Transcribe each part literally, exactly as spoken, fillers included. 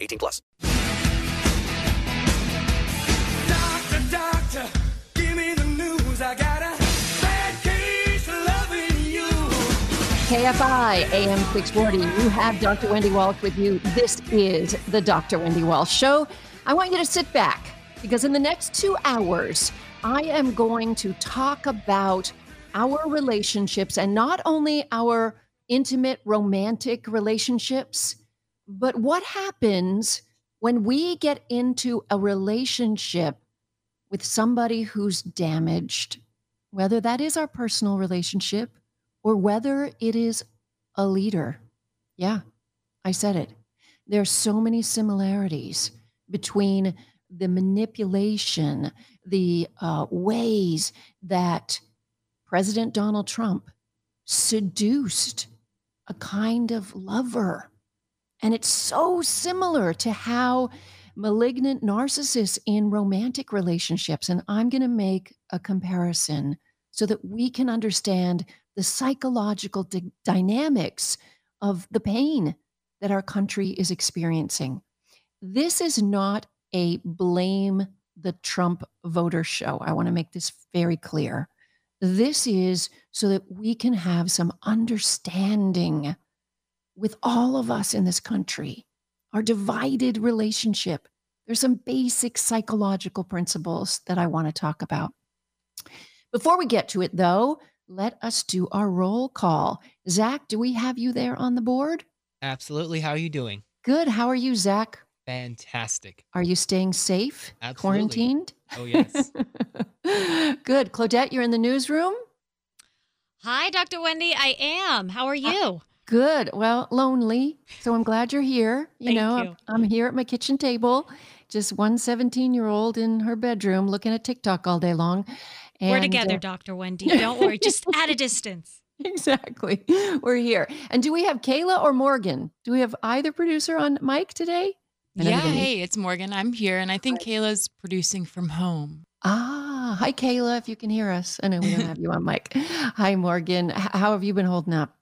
eighteen plus. Doctor, doctor, give me the news. I got a bad case of loving you. K F I A M six forty. You have Doctor Wendy Walsh with you. This is the Doctor Wendy Walsh Show. I want you to sit back because in the next two hours, I am going to talk about our relationships and not only our intimate romantic relationships, but what happens when we get into a relationship with somebody who's damaged, whether that is our personal relationship or whether it is a leader. Yeah, I said it. There are so many similarities between the manipulation, the uh, ways that President Donald Trump seduced a kind of lover. And it's so similar to how malignant narcissists in romantic relationships. And I'm going to make a comparison so that we can understand the psychological d- dynamics of the pain that our country is experiencing. This is not a blame the Trump voter show. I want to make this very clear. This is so that we can have some understanding with all of us in this country, our divided relationship. There's some basic psychological principles that I want to talk about. Before we get to it, though, let us do our roll call. Zach, do we have you there on the board? Absolutely. How are you doing? Good. How are you, Zach? Fantastic. Are you staying safe? Absolutely. Quarantined? Oh, yes. Good. Claudette, you're in the newsroom? Hi, Doctor Wendy. I am. How are you? Uh, good. Well, lonely. So I'm glad you're here. You Thank know, you. I'm, I'm here at my kitchen table, just one seventeen-year-old in her bedroom looking at TikTok all day long. And we're together, uh, Doctor Wendy. Don't worry. Just at a distance. Exactly. We're here. And do we have Kayla or Morgan? Do we have either producer on mic today? Yeah, hey, it's Morgan. I'm here, and I think hi. Kayla's producing from home. Ah, hi, Kayla, if you can hear us. I know we don't have you on mic. Hi, Morgan. H- how have you been holding up?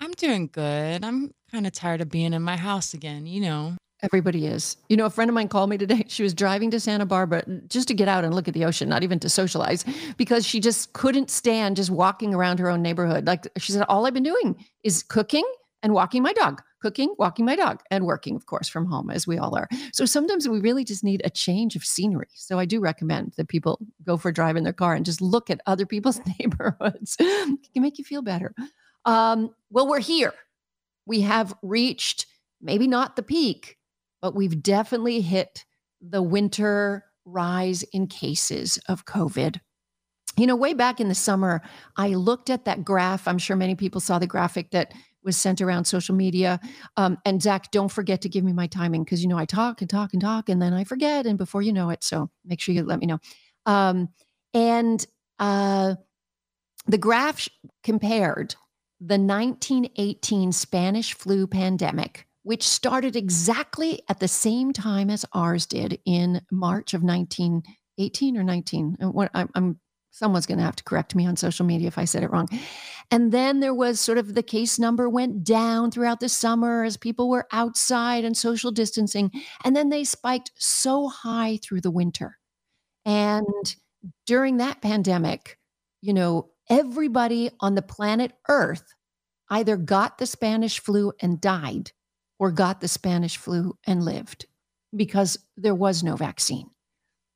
I'm doing good. I'm kind of tired of being in my house again, you know. Everybody is. You know, a friend of mine called me today. She was driving to Santa Barbara just to get out and look at the ocean, not even to socialize, because she just couldn't stand just walking around her own neighborhood. Like, she said, all I've been doing is cooking and walking my dog. Cooking, walking my dog, and working, of course, from home, as we all are. So sometimes we really just need a change of scenery. So I do recommend that people go for a drive in their car and just look at other people's neighborhoods. It can make you feel better. Um, well, we're here. We have reached maybe not the peak, but we've definitely hit the winter rise in cases of COVID. You know, way back in the summer, I looked at that graph. I'm sure many people saw the graphic that was sent around social media. Um, and Zach, don't forget to give me my timing because, you know, I talk and talk and talk and then I forget. And before you know it, so make sure you let me know. Um, and uh, the graph sh- compared the nineteen eighteen Spanish flu pandemic, which started exactly at the same time as ours did in March of nineteen eighteen or nineteen. What I'm, I'm Someone's going to have to correct me on social media if I said it wrong. And then there was sort of the case number went down throughout the summer as people were outside and social distancing. And then they spiked so high through the winter. And during that pandemic, you know, everybody on the planet Earth either got the Spanish flu and died or got the Spanish flu and lived because there was no vaccine.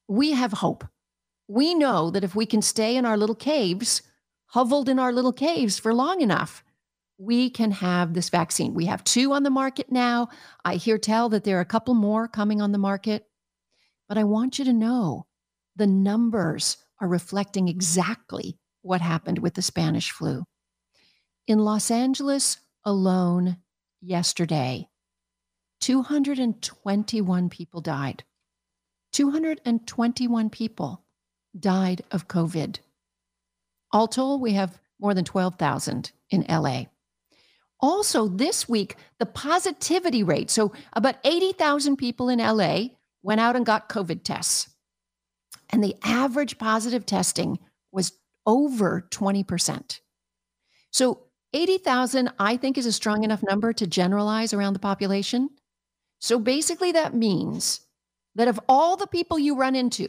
We have hope. We know that if we can stay in our little caves, hoveled in our little caves for long enough, we can have this vaccine. We have two on the market now. I hear tell that there are a couple more coming on the market. But I want you to know the numbers are reflecting exactly what happened with the Spanish flu. In Los Angeles alone yesterday, two hundred twenty-one people died. two hundred twenty-one people died of COVID. All told, we have more than twelve thousand in L A. Also this week, the positivity rate. So about eighty thousand people in L A went out and got COVID tests. And the average positive testing was over twenty percent. So eighty thousand, I think, is a strong enough number to generalize around the population. So basically that means that of all the people you run into,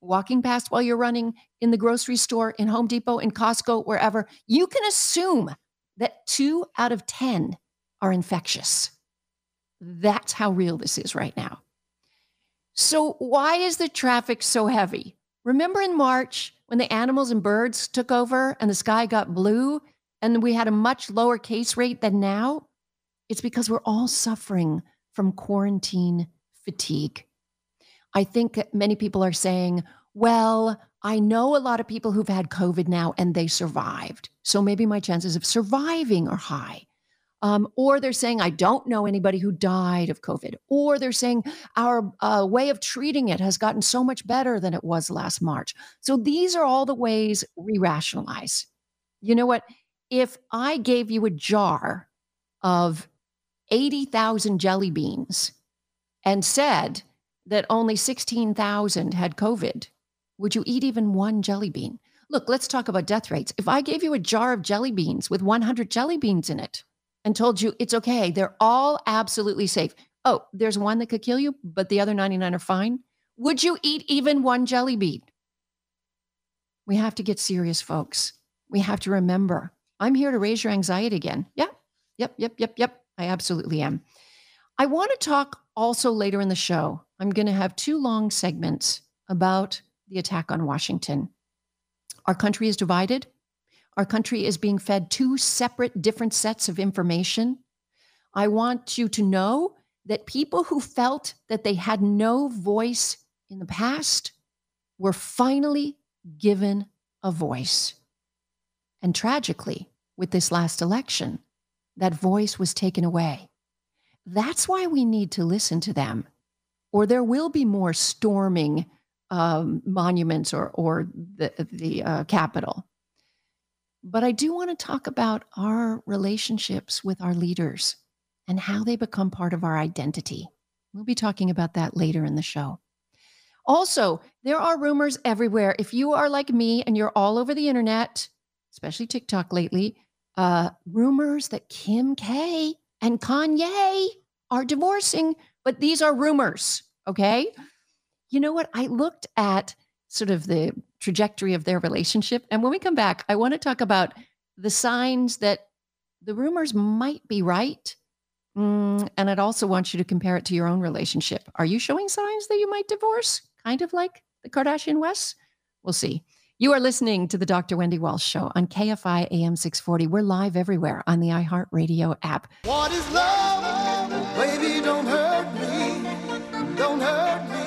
walking past while you're running, in the grocery store, in Home Depot, in Costco, wherever, you can assume that two out of ten are infectious. That's how real this is right now. So why is the traffic so heavy? Remember in March when the animals and birds took over and the sky got blue and we had a much lower case rate than now? It's because we're all suffering from quarantine fatigue. I think many people are saying, well, I know a lot of people who've had COVID now and they survived. So maybe my chances of surviving are high. Um, or they're saying, I don't know anybody who died of COVID. Or they're saying our uh, way of treating it has gotten so much better than it was last March. So these are all the ways we rationalize. You know what? If I gave you a jar of eighty thousand jelly beans and said that only sixteen thousand had COVID, would you eat even one jelly bean? Look, let's talk about death rates. If I gave you a jar of jelly beans with one hundred jelly beans in it and told you it's okay, they're all absolutely safe. Oh, there's one that could kill you, but the other ninety-nine are fine. Would you eat even one jelly bean? We have to get serious, folks. We have to remember, I'm here to raise your anxiety again. Yep, yep, yep, yep, yep. I absolutely am. I want to talk also later in the show. I'm going to have two long segments about the attack on Washington. Our country is divided. Our country is being fed two separate, different sets of information. I want you to know that people who felt that they had no voice in the past were finally given a voice. And tragically, with this last election, that voice was taken away. That's why we need to listen to them, or there will be more storming um, monuments or, or the, the uh, Capitol. But I do want to talk about our relationships with our leaders and how they become part of our identity. We'll be talking about that later in the show. Also, there are rumors everywhere. If you are like me and you're all over the internet, especially TikTok lately, uh, rumors that Kim K and Kanye are divorcing, but these are rumors, okay? You know what? I looked at sort of the trajectory of their relationship. And when we come back, I want to talk about the signs that the rumors might be right. Mm, and I'd also want you to compare it to your own relationship. Are you showing signs that you might divorce? Kind of like the Kardashian West? We'll see. You are listening to the Doctor Wendy Walsh Show on K F I A M six forty. We're live everywhere on the iHeartRadio app. What is love? Baby, don't hurt me. Don't hurt me.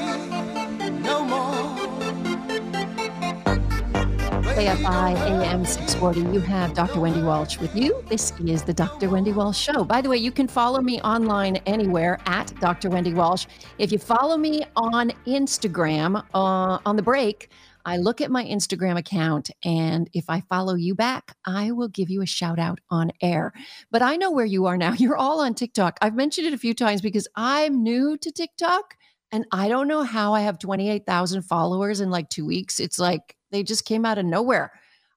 K F I A M six forty. You have Doctor Wendy Walsh with you. This is the Doctor Wendy Walsh Show. By the way, you can follow me online anywhere at Doctor Wendy Walsh. If you follow me on Instagram uh, on the break, I look at my Instagram account, and if I follow you back, I will give you a shout out on air. But I know where you are now. You're all on TikTok. I've mentioned it a few times because I'm new to TikTok, and I don't know how I have twenty-eight thousand followers in like two weeks. It's like they just came out of nowhere.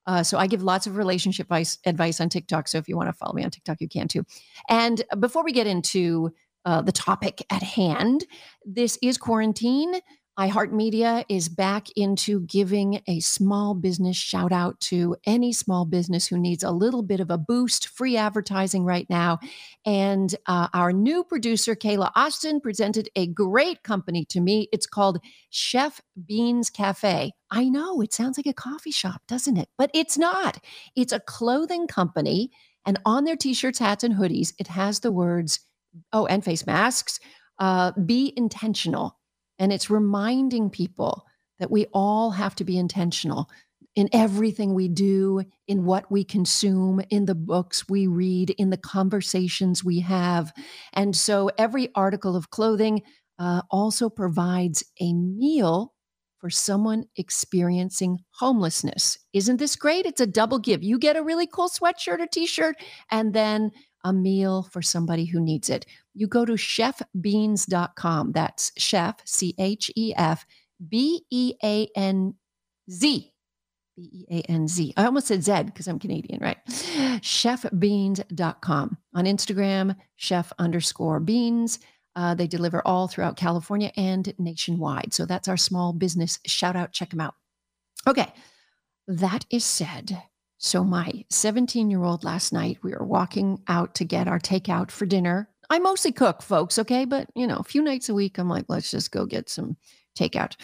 Uh, so I give lots of relationship advice, advice on TikTok. So if you want to follow me on TikTok, you can too. And before we get into uh, the topic at hand, this is quarantine. iHeartMedia is back into giving a small business shout out to any small business who needs a little bit of a boost, free advertising right now. And uh, our new producer, Kayla Austin, presented a great company to me. It's called Chef Beans Cafe. I know it sounds like a coffee shop, doesn't it? But it's not. It's a clothing company. And on their t-shirts, hats, and hoodies, it has the words, oh, and face masks, uh, be intentional. And it's reminding people that we all have to be intentional in everything we do, in what we consume, in the books we read, in the conversations we have. And so every article of clothing uh, also provides a meal for someone experiencing homelessness. Isn't this great? It's a double give. You get a really cool sweatshirt or t-shirt, and then a meal for somebody who needs it. You go to chef beans dot com. That's chef, C H E F, B E A N Z. B E A N Z. I almost said Z because I'm Canadian, right? chef beans dot com. On Instagram, chef underscore beans. Uh, they deliver all throughout California and nationwide. So that's our small business shout out. Check them out. Okay. That is said. So my seventeen-year-old last night, we were walking out to get our takeout for dinner. I mostly cook, folks, okay? But, you know, a few nights a week, I'm like, let's just go get some takeout.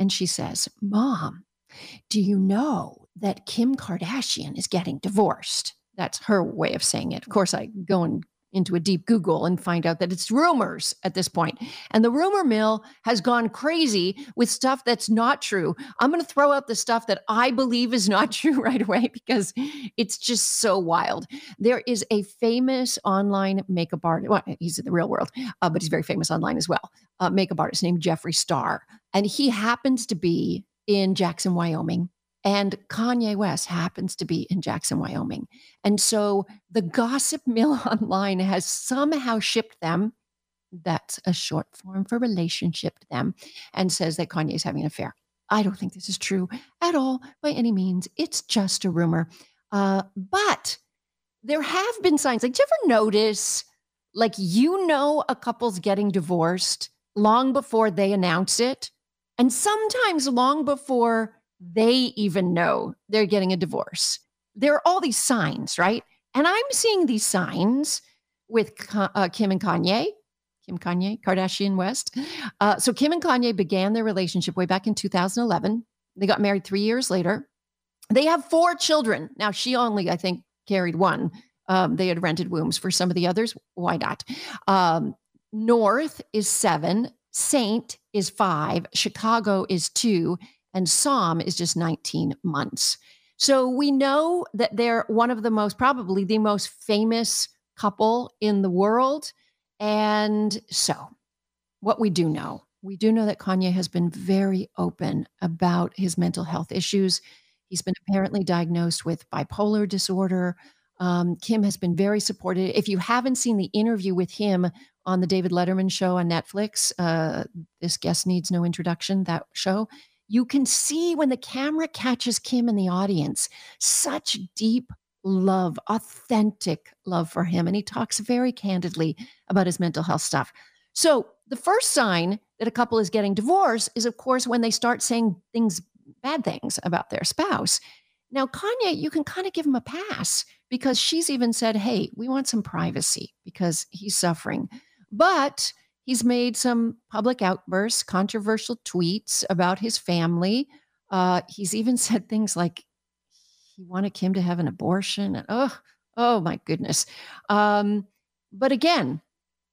And she says, Mom, do you know that Kim Kardashian is getting divorced? That's her way of saying it. Of course, I go and into a deep Google and find out that it's rumors at this point. And the rumor mill has gone crazy with stuff that's not true. I'm going to throw out the stuff that I believe is not true right away because it's just so wild. There is a famous online makeup artist. Well, he's in the real world, uh, but he's very famous online as well. Uh, makeup artist named Jeffree Star. And he happens to be in Jackson, Wyoming. And Kanye West happens to be in Jackson, Wyoming. And so the gossip mill online has somehow shipped them. That's a short form for relationship to them, and says that Kanye is having an affair. I don't think this is true at all by any means. It's just a rumor. Uh, but there have been signs. Like, do you ever notice, like, you know, a couple's getting divorced long before they announce it? And sometimes long before they even know they're getting a divorce. There are all these signs, right? And I'm seeing these signs with uh, Kim and Kanye, Kim Kanye, Kardashian West. Uh, so Kim and Kanye began their relationship way back in two thousand eleven. They got married three years later. They have four children. Now, she only, I think, carried one. Um, they had rented wombs for some of the others. Why not? Um, North is seven. Saint is five. Chicago is two. And Psalm is just nineteen months. So we know that they're one of the most, probably the most famous couple in the world. And so what we do know, we do know that Kanye has been very open about his mental health issues. He's been apparently diagnosed with bipolar disorder. Um, Kim has been very supportive. If you haven't seen the interview with him on the David Letterman show on Netflix, uh, this guest needs no introduction, that show, you can see when the camera catches Kim in the audience, such deep love, authentic love for him. And he talks very candidly about his mental health stuff. So the first sign that a couple is getting divorced is, of course, when they start saying things, bad things about their spouse. Now, Kanye, you can kind of give him a pass because she's even said, hey, we want some privacy because he's suffering. But he's made some public outbursts, controversial tweets about his family. Uh, he's even said things like he wanted Kim to have an abortion. And, oh, oh my goodness. Um, but again,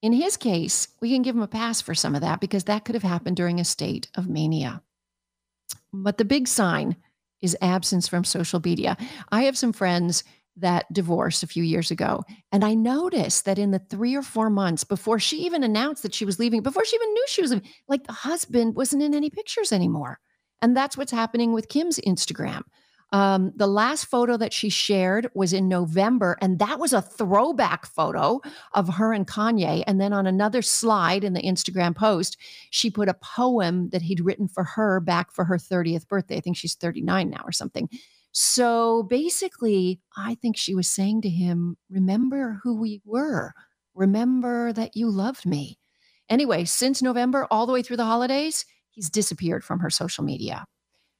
in his case, we can give him a pass for some of that because that could have happened during a state of mania. But the big sign is absence from social media. I have some friends that divorce a few years ago. And I noticed that in the three or four months before she even announced that she was leaving, before she even knew she was leaving, like the husband wasn't in any pictures anymore. And that's what's happening with Kim's Instagram. Um, the last photo that she shared was in November, and that was a throwback photo of her and Kanye. And then on another slide in the Instagram post, she put a poem that he'd written for her back for her thirtieth birthday. I think she's thirty-nine now or something. So basically, I think she was saying to him, remember who we were. Remember that you loved me. Anyway, since November, all the way through the holidays, he's disappeared from her social media.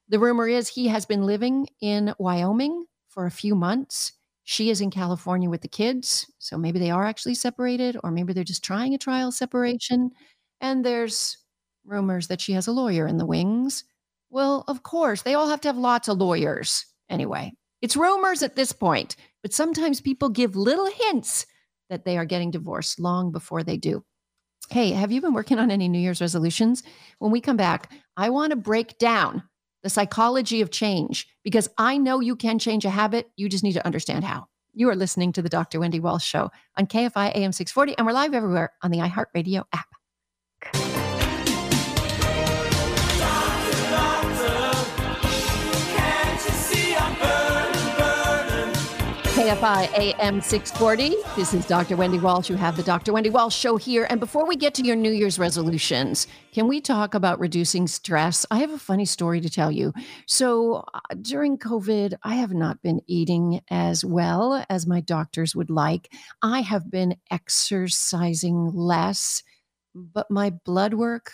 The rumor is he has been living in Wyoming for a few months. She is in California with the kids. So maybe they are actually separated, or maybe they're just trying a trial separation. And there's rumors that she has a lawyer in the wings. Well, of course, they all have to have lots of lawyers. Anyway, it's rumors at this point, but sometimes people give little hints that they are getting divorced long before they do. Hey, have you been working on any New Year's resolutions? When we come back, I want to break down the psychology of change, because I know you can change a habit. You just need to understand how. You are listening to the Doctor Wendy Walsh Show on K F I A M six forty, and we're live everywhere on the iHeartRadio app. K F I A M six forty. This is Doctor Wendy Walsh. You have the Doctor Wendy Walsh Show here. And before we get to your New Year's resolutions, can we talk about reducing stress? I have a funny story to tell you. So uh, during COVID, I have not been eating as well as my doctors would like. I have been exercising less, but my blood work.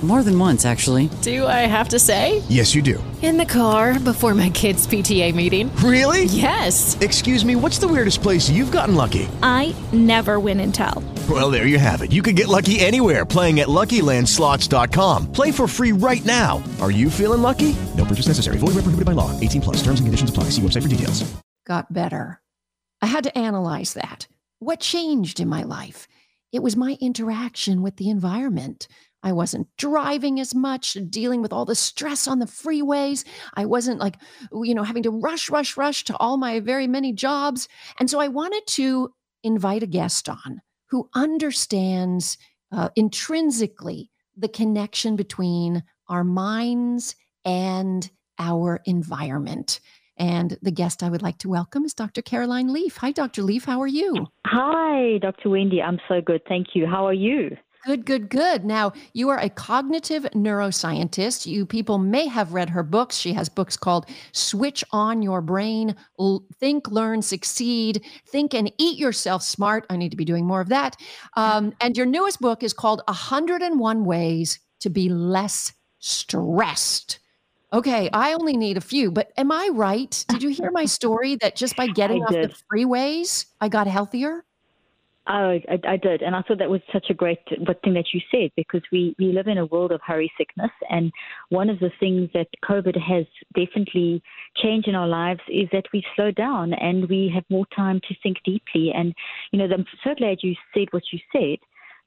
More than once, actually. Do I have to say? Yes, you do. In the car, before my kids' P T A meeting. Really? Yes. Excuse me, what's the weirdest place you've gotten lucky? I never win and tell. Well, there you have it. You can get lucky anywhere, playing at Lucky Land Slots dot com. Play for free right now. Are you feeling lucky? No purchase necessary. Void where prohibited by law. eighteen plus. Terms and conditions apply. See website for details. Got better. I had to analyze that. What changed in my life? It was my interaction with the environment. I wasn't driving as much, dealing with all the stress on the freeways. I wasn't like, you know, having to rush, rush, rush to all my very many jobs. And so I wanted to invite a guest on who understands uh, intrinsically the connection between our minds and our environment. And the guest I would like to welcome is Doctor Caroline Leaf. Hi, Doctor Leaf. How are you? Hi, Doctor Wendy. I'm so good. Thank you. How are you? Good, good, good. Now, you are a cognitive neuroscientist. You people may have read her books. She has books called Switch on Your Brain, Think, Learn, Succeed, Think and Eat Yourself Smart. I need to be doing more of that. Um, and your newest book is called one oh one Ways to Be Less Stressed. Okay, I only need a few, but am I right? Did you hear my story that just by getting off the freeways, I got healthier? Oh, I, I did. And I thought that was such a great thing that you said, because we, we live in a world of hurry sickness. And one of the things that COVID has definitely changed in our lives is that we slow down and we have more time to think deeply. And, you know, I'm so glad you said what you said,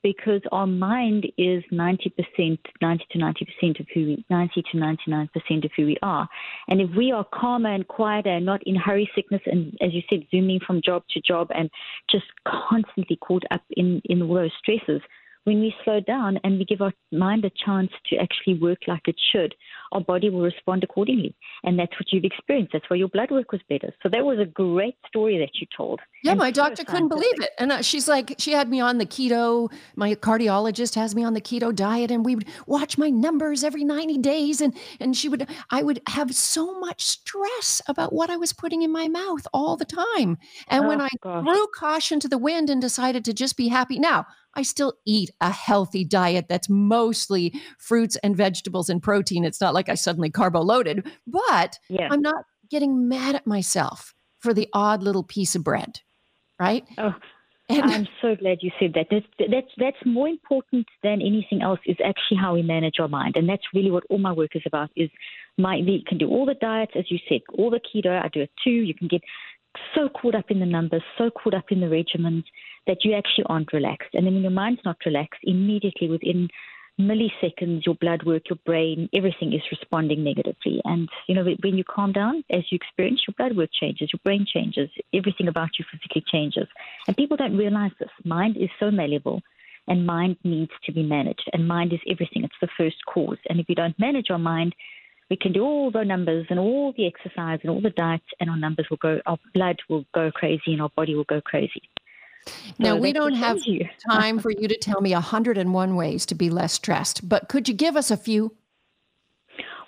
because our mind is ninety percent, ninety to ninety percent of who we, ninety to ninety-nine percent of who we are. And if we are calmer and quieter and not in hurry sickness and, as you said, zooming from job to job and just constantly caught up in, in all those stresses, when we slow down and we give our mind a chance to actually work like it should, our body will respond accordingly. And that's what you've experienced. That's why your blood work was better. So that was a great story that you told. Yeah, and my doctor couldn't believe it. And she's like, she had me on the keto, my cardiologist has me on the keto diet, and we would watch my numbers every ninety days. And, and she would, I would have so much stress about what I was putting in my mouth all the time. And oh, when I gosh. threw caution to the wind and decided to just be happy now, I still eat a healthy diet that's mostly fruits and vegetables and protein. It's not like I suddenly carbo loaded, but yeah. I'm not getting mad at myself for the odd little piece of bread, right? Oh, and I'm so glad you said that. That's, that's, that's more important than anything else, is actually how we manage our mind. And that's really what all my work is about, is my, we can do all the diets, as you said, all the keto, I do it too. You can get so caught up in the numbers, so caught up in the regimens, that you actually aren't relaxed. And then when your mind's not relaxed, immediately within milliseconds, your blood work, your brain, everything is responding negatively. And, you know, when you calm down, as you experience, your blood work changes, your brain changes, everything about you physically changes. And people don't realize this. Mind is so malleable, and mind needs to be managed. And mind is everything. It's the first cause. And if you don't manage our mind, we can do all the numbers and all the exercise and all the diets, and our numbers will go, our blood will go crazy, and our body will go crazy. Now, we don't have time for you to tell me one oh one ways to be less stressed, but could you give us a few?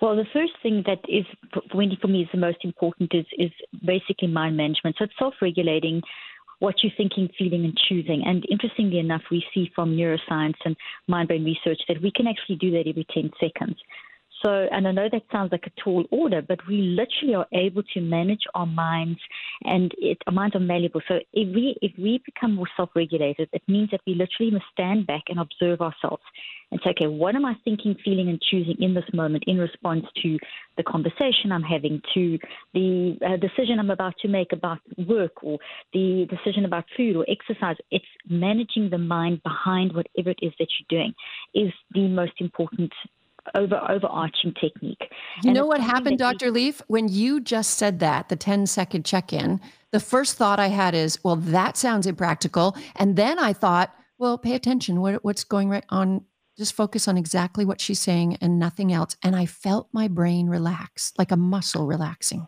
Well, the first thing that is, Wendy, for me is the most important is, is basically mind management. So it's self-regulating what you're thinking, feeling, and choosing. And interestingly enough, we see from neuroscience and mind-brain research that we can actually do that every ten seconds. So, and I know that sounds like a tall order, but we literally are able to manage our minds, and it, our minds are malleable. So if we if we become more self-regulated, it means that we literally must stand back and observe ourselves and say, okay, what am I thinking, feeling, and choosing in this moment in response to the conversation I'm having, to the uh, decision I'm about to make about work, or the decision about food or exercise. It's managing the mind behind whatever it is that you're doing is the most important over overarching technique. You and know what happened, Doctor Leaf? When you just said that, the ten-second check-in, the first thought I had is, well, that sounds impractical. And then I thought, well, pay attention. What, what's going right on? Just focus on exactly what she's saying and nothing else. And I felt my brain relax, like a muscle relaxing.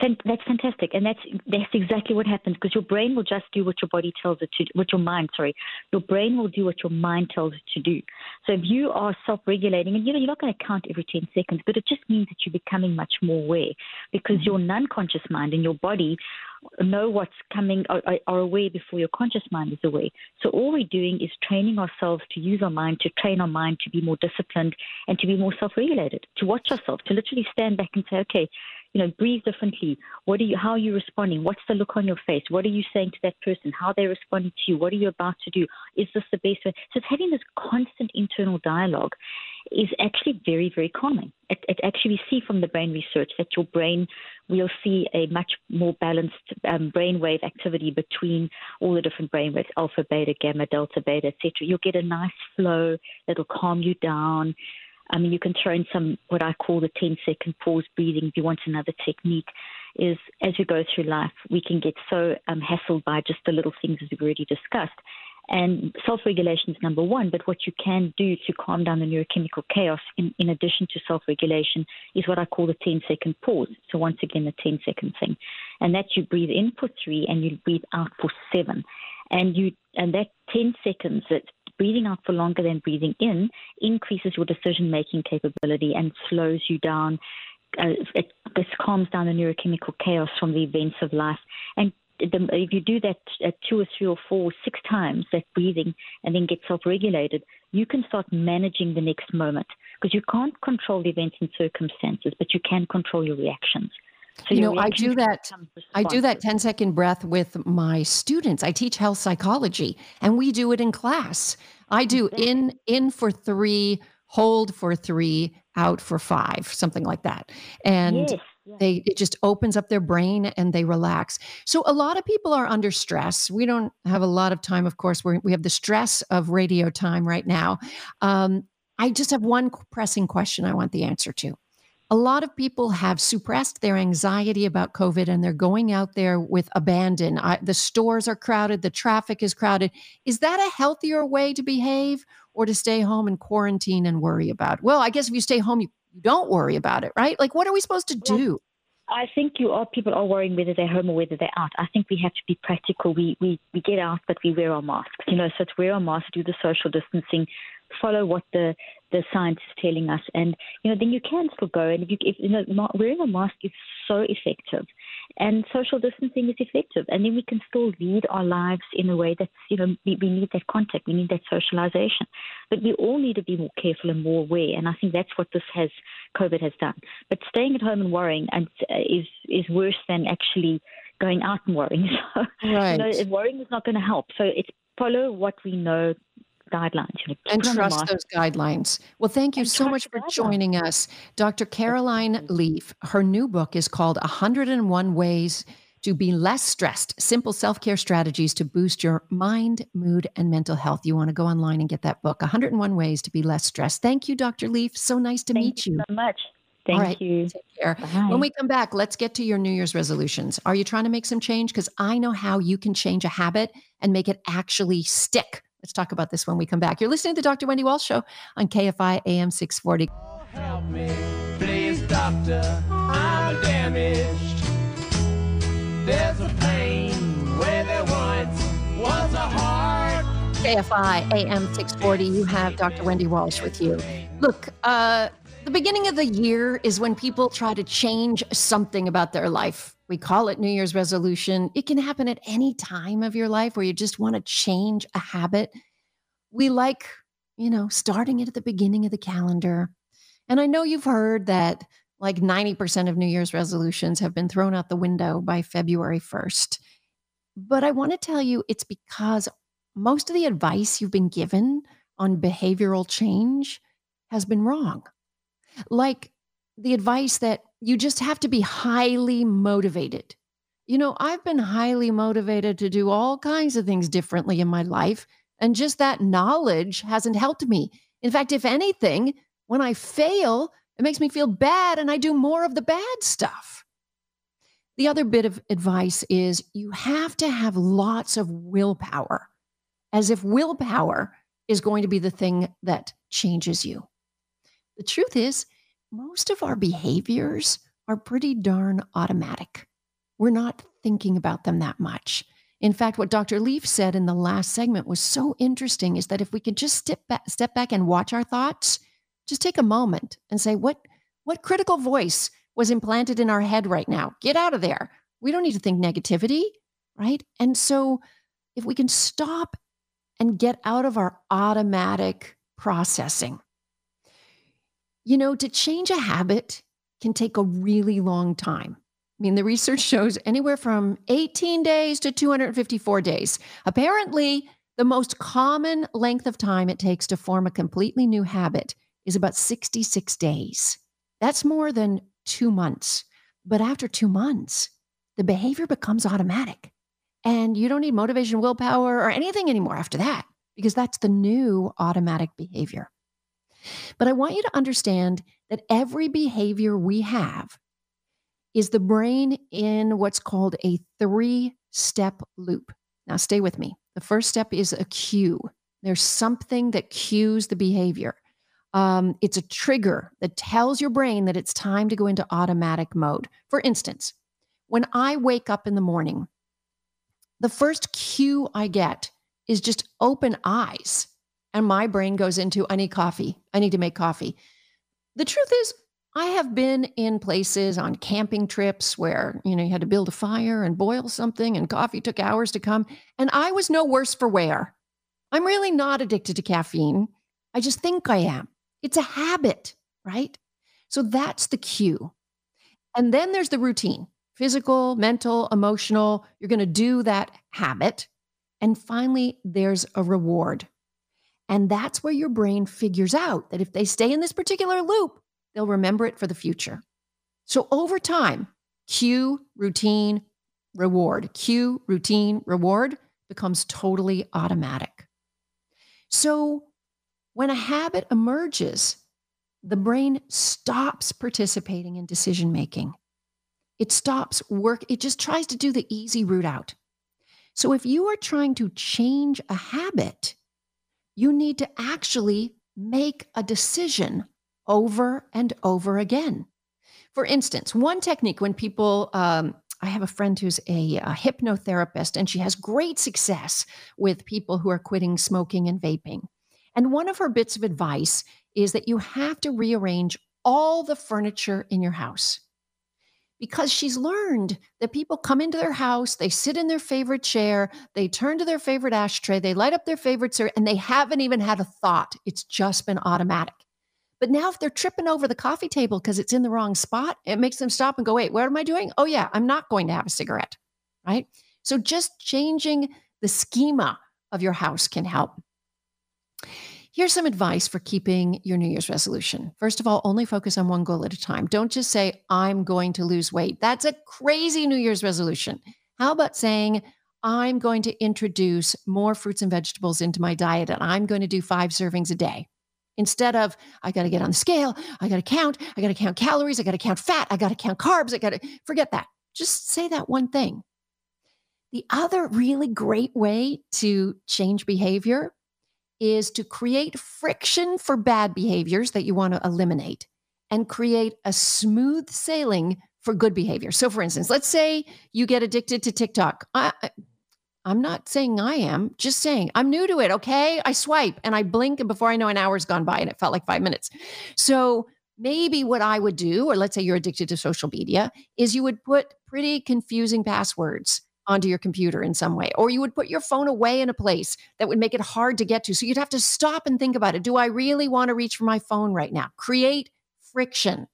That's fantastic, and that's that's exactly what happens, because your brain will just do what your body tells it to, what your mind, sorry, your brain will do what your mind tells it to do. So if you are self-regulating, and you know you're not going to count every ten seconds, but it just means that you're becoming much more aware, because mm-hmm. your non-conscious mind and your body know what's coming, are, are aware before your conscious mind is aware. So all we're doing is training ourselves to use our mind, to train our mind to be more disciplined and to be more self-regulated, to watch ourselves, to literally stand back and say, okay, you know, breathe differently. What are you? How are you responding? What's the look on your face? What are you saying to that person? How are they responding to you? What are you about to do? Is this the best way? So it's having this constant internal dialogue is actually very, very calming. It, it actually, we see from the brain research that your brain will see a much more balanced um, brainwave activity between all the different brainwaves, alpha, beta, gamma, delta, beta, et cetera. You'll get a nice flow that'll calm you down. I mean, you can throw in some, what I call the ten-second pause breathing if you want another technique, is as we go through life, we can get so um, hassled by just the little things as we've already discussed. And self-regulation is number one, but what you can do to calm down the neurochemical chaos in, in addition to self-regulation is what I call the ten-second pause. So once again, the ten-second thing. And that you breathe in for three and you breathe out for seven. And, you, and that ten seconds, that breathing out for longer than breathing in, increases your decision-making capability and slows you down. Uh, it, this calms down the neurochemical chaos from the events of life. And the, if you do that uh, two or three or four or six times, that breathing, and then get self-regulated, you can start managing the next moment, because you can't control the events and circumstances, but you can control your reactions. So you know, I do that. I do that ten second breath with my students. I teach health psychology, and we do it in class. I do in in for three, hold for three, out for five, something like that. And yes, yes. they it just opens up their brain and they relax. So a lot of people are under stress. We don't have a lot of time, of course. We're, we have the stress of radio time right now. Um, I just have one pressing question I want the answer to. A lot of people have suppressed their anxiety about COVID, and they're going out there with abandon. I, the stores are crowded. The traffic is crowded. Is that a healthier way to behave, or to stay home and quarantine and worry about it? Well, I guess if you stay home, you don't worry about it, right? Like, what are we supposed to do? I think you are, people are worrying whether they're home or whether they're out. I think we have to be practical. We, we, we get out, but we wear our masks. You know, so it's wear our masks, do the social distancing, follow what the, the science is telling us. And, you know, then you can still go. And if you, if, you know, wearing a mask is so effective, and social distancing is effective. And then we can still lead our lives in a way that's, you know, we, we need that contact. We need that socialization. But we all need to be more careful and more aware. And I think that's what this has, COVID has done. But staying at home and worrying and uh, is, is worse than actually going out and worrying. So, right. You know, worrying is not going to help. So it's follow what we know, guidelines, you know, and trust those guidelines. Well, thank you and so much for joining us, Doctor Caroline Leaf. Her new book is called one oh one Ways to Be Less Stressed, Simple Self-Care Strategies to Boost Your Mind, Mood, and Mental Health. You want to go online and get that book, one oh one Ways to Be Less Stressed. Thank you, Doctor Leaf. So nice to thank meet you. Thank you so much. Thank All right, you. Take care. Bye. When we come back, let's get to your New Year's resolutions. Are you trying to make some change? Because I know how you can change a habit and make it actually stick. Let's talk about this when we come back. You're listening to the Doctor Wendy Walsh Show on K F I A M six forty. Oh, help me, please, doctor. I'm damaged. There's a pain where there once was a heart. K F I A M six forty. You have Doctor Wendy Walsh with you. Look, uh, the beginning of the year is when people try to change something about their life. We call it New Year's resolution. It can happen at any time of your life where you just want to change a habit. We like, you know, starting it at the beginning of the calendar And I know you've heard that like ninety percent of New Year's resolutions have been thrown out the window by February first. But I want to tell you, it's because most of the advice you've been given on behavioral change has been wrong. Like the advice that you just have to be highly motivated. You know, I've been highly motivated to do all kinds of things differently in my life, and just that knowledge hasn't helped me. In fact, if anything, when I fail, it makes me feel bad and I do more of the bad stuff. The other bit of advice is you have to have lots of willpower, as if willpower is going to be the thing that changes you. The truth is, most of our behaviors are pretty darn automatic. We're not thinking about them that much. In fact, what Doctor Leaf said in the last segment was so interesting is that if we could just step back, step back and watch our thoughts, just take a moment and say, what, what critical voice was implanted in our head right now? Get out of there. We don't need to think negativity, right? And so if we can stop and get out of our automatic processing. You know, to change a habit can take a really long time. I mean, the research shows anywhere from eighteen days to two hundred fifty-four days. Apparently, the most common length of time it takes to form a completely new habit is about sixty-six days. That's more than two months. But after two months, the behavior becomes automatic. And you don't need motivation, willpower, or anything anymore after that, because that's the new automatic behavior. But I want you to understand that every behavior we have is the brain in what's called a three-step loop. Now, stay with me. The first step is a cue. There's something that cues the behavior. Um, it's a trigger that tells your brain that it's time to go into automatic mode. For instance, when I wake up in the morning, the first cue I get is just open eyes. And my brain goes into, I need coffee. I need to make coffee. The truth is, I have been in places on camping trips where, you know, you had to build a fire and boil something and coffee took hours to come. And I was no worse for wear. I'm really not addicted to caffeine. I just think I am. It's a habit, right? So that's the cue. And then there's the routine. Physical, mental, emotional, you're going to do that habit. And finally, there's a reward. And that's where your brain figures out that if they stay in this particular loop, they'll remember it for the future. So over time, cue, routine, reward, cue, routine, reward becomes totally automatic. So when a habit emerges, the brain stops participating in decision-making. It stops work. It just tries to do the easy route out. So if you are trying to change a habit, you need to actually make a decision over and over again. For instance, one technique when people, um, I have a friend who's a, a hypnotherapist, and she has great success with people who are quitting smoking and vaping. And one of her bits of advice is that you have to rearrange all the furniture in your house. Because she's learned that people come into their house, they sit in their favorite chair, they turn to their favorite ashtray, they light up their favorite cigarette, and they haven't even had a thought. It's just been automatic. But now if they're tripping over the coffee table because it's in the wrong spot, it makes them stop and go, wait, what am I doing? Oh yeah, I'm not going to have a cigarette, right? So just changing the schema of your house can help. Here's some advice for keeping your New Year's resolution. First of all, only focus on one goal at a time. Don't just say, I'm going to lose weight. That's a crazy New Year's resolution. How about saying, I'm going to introduce more fruits and vegetables into my diet, and I'm going to do five servings a day. Instead of, I got to get on the scale. I got to count. I got to count calories. I got to count fat. I got to count carbs. I got to forget that. Just say that one thing. The other really great way to change behavior is to create friction for bad behaviors that you want to eliminate and create a smooth sailing for good behavior. So for instance, let's say you get addicted to TikTok. I, I'm not saying I am, just saying I'm new to it, okay? I swipe and I blink and before I know an hour's gone by and it felt like five minutes. So maybe what I would do, or let's say you're addicted to social media, is you would put pretty confusing passwords onto your computer in some way, or you would put your phone away in a place that would make it hard to get to. So you'd have to stop and think about it. Do I really want to reach for my phone right now? Create friction.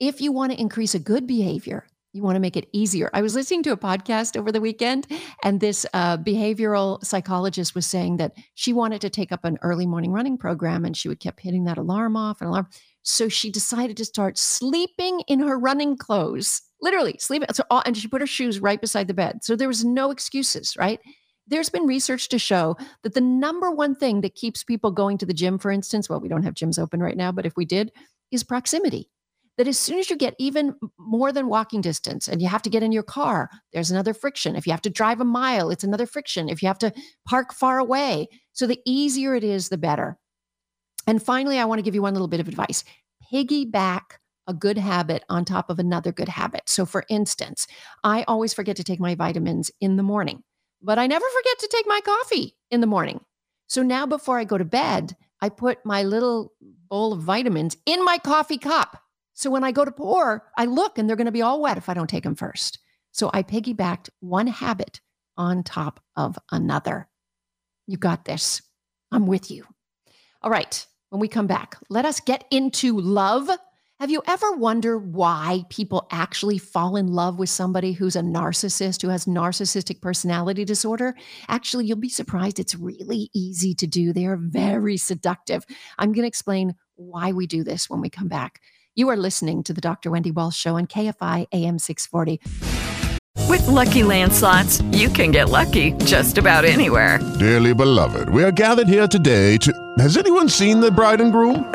If you want to increase a good behavior, you want to make it easier. I was listening to a podcast over the weekend, and this uh, behavioral psychologist was saying that she wanted to take up an early morning running program, and she would keep hitting that alarm off and alarm. So she decided to start sleeping in her running clothes, literally sleeping. So all, and she put her shoes right beside the bed. So there was no excuses, right? There's been research to show that the number one thing that keeps people going to the gym, for instance, well, we don't have gyms open right now, but if we did, is proximity. That as soon as you get even more than walking distance and you have to get in your car, there's another friction. If you have to drive a mile, it's another friction. If you have to park far away. So the easier it is, the better. And finally, I want to give you one little bit of advice. Piggyback a good habit on top of another good habit. So for instance, I always forget to take my vitamins in the morning, but I never forget to take my coffee in the morning. So now before I go to bed, I put my little bowl of vitamins in my coffee cup. So when I go to pour, I look and they're going to be all wet if I don't take them first. So I piggybacked one habit on top of another. You got this. I'm with you. All right. When we come back, let us get into love. Have you ever wondered why people actually fall in love with somebody who's a narcissist, who has narcissistic personality disorder? Actually, you'll be surprised. It's really easy to do. They are very seductive. I'm going to explain why we do this when we come back. You are listening to the Doctor Wendy Walsh Show on K F I A M six forty. With Lucky Land Slots, you can get lucky just about anywhere. Dearly beloved, we are gathered here today to... Has anyone seen the bride and groom?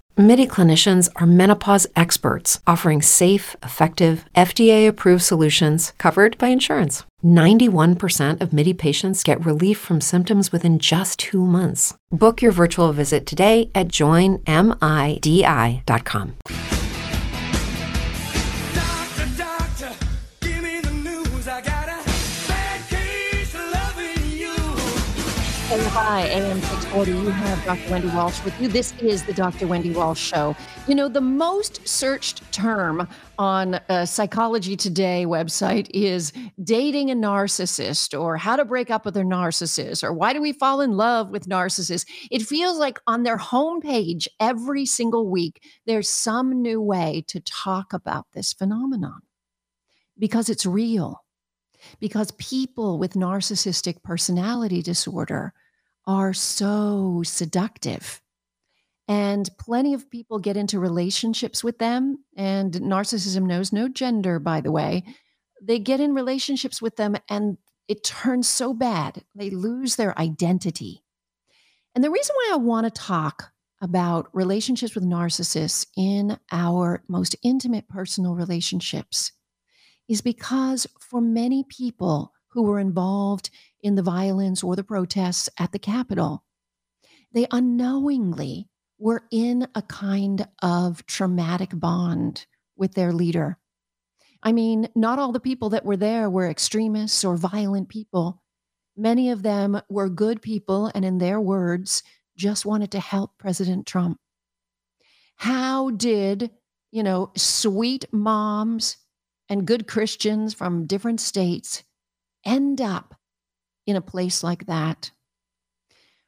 MIDI clinicians are menopause experts, offering safe, effective, F D A-approved solutions covered by insurance. ninety-one percent of MIDI patients get relief from symptoms within just two months. Book your virtual visit today at join midi dot com. Hi, A M six forty, you have Doctor Wendy Walsh with you. This is the Doctor Wendy Walsh Show. You know, the most searched term on a Psychology Today website is dating a narcissist, or how to break up with a narcissist, or why do we fall in love with narcissists? It feels like on their homepage every single week, there's some new way to talk about this phenomenon because it's real, because people with narcissistic personality disorder are so seductive. And plenty of people get into relationships with them, and narcissism knows no gender, by the way. They get in relationships with them and it turns so bad, they lose their identity. And the reason why I want to talk about relationships with narcissists in our most intimate personal relationships is because for many people who were involved in the violence or the protests at the Capitol, they unknowingly were in a kind of traumatic bond with their leader. I mean, not all the people that were there were extremists or violent people. Many of them were good people, and in their words, just wanted to help President Trump. How did, you know, sweet moms and good Christians from different states end up in a place like that?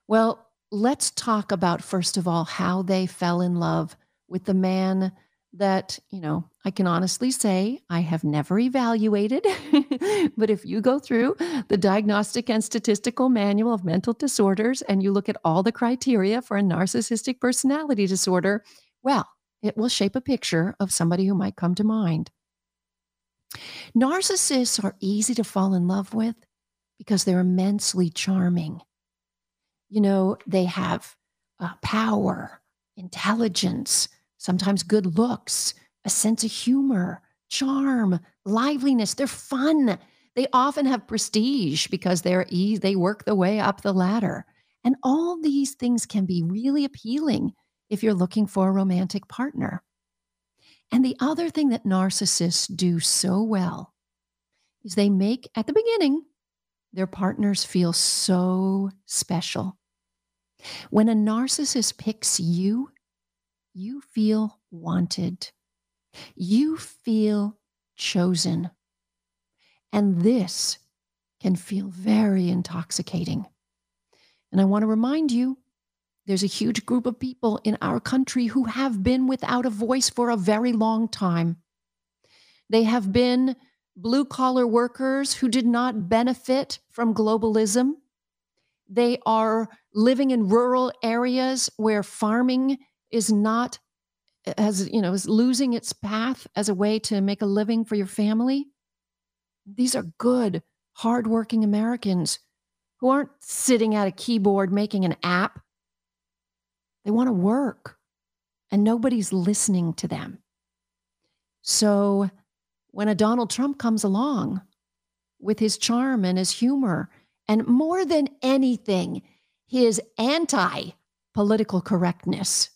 Well, let's talk about, first of all, how they fell in love with the man that, you know, I can honestly say I have never evaluated. But if you go through the Diagnostic and Statistical Manual of Mental Disorders and you look at all the criteria for a narcissistic personality disorder, well, it will shape a picture of somebody who might come to mind. Narcissists are easy to fall in love with because they're immensely charming. You know, they have uh, power, intelligence, sometimes good looks, a sense of humor, charm, liveliness. They're fun. They often have prestige because they're easy. They work their way up the ladder. And all these things can be really appealing if you're looking for a romantic partner. And the other thing that narcissists do so well is they make, at the beginning, their partners feel so special. When a narcissist picks you, you feel wanted. You feel chosen. And this can feel very intoxicating. And I want to remind you, there's a huge group of people in our country who have been without a voice for a very long time. They have been blue-collar workers who did not benefit from globalism. They are living in rural areas where farming is not, as you know, is losing its path as a way to make a living for your family. These are good, hardworking Americans who aren't sitting at a keyboard making an app. They want to work, and nobody's listening to them. So when a Donald Trump comes along with his charm and his humor, and more than anything, his anti-political correctness,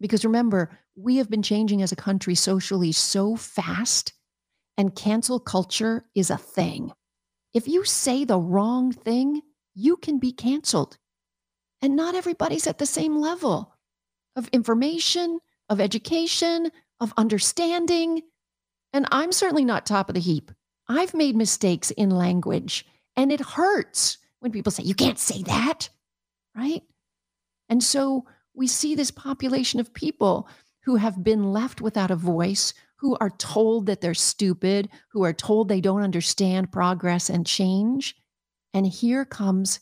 because remember, we have been changing as a country socially so fast, and cancel culture is a thing. If you say the wrong thing, you can be canceled. And not everybody's at the same level of information, of education, of understanding. And I'm certainly not top of the heap. I've made mistakes in language, and it hurts when people say, you can't say that, right? And so we see this population of people who have been left without a voice, who are told that they're stupid, who are told they don't understand progress and change. And here comes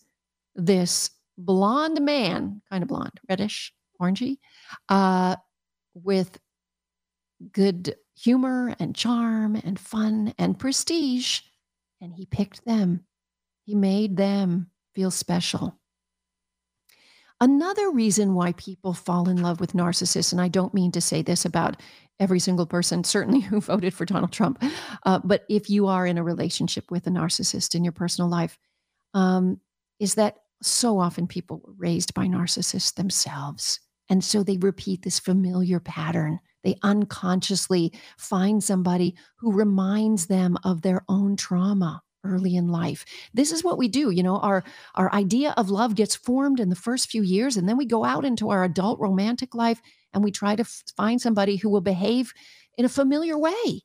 this blonde man, kind of blonde, reddish, orangey, uh, with good humor and charm and fun and prestige. And he picked them. He made them feel special. Another reason why people fall in love with narcissists, and I don't mean to say this about every single person, certainly who voted for Donald Trump, uh, but if you are in a relationship with a narcissist in your personal life, um, is that so often people were raised by narcissists themselves. And so they repeat this familiar pattern. They unconsciously find somebody who reminds them of their own trauma early in life. This is what we do. You know, our, our idea of love gets formed in the first few years, and then we go out into our adult romantic life and we try to f- find somebody who will behave in a familiar way,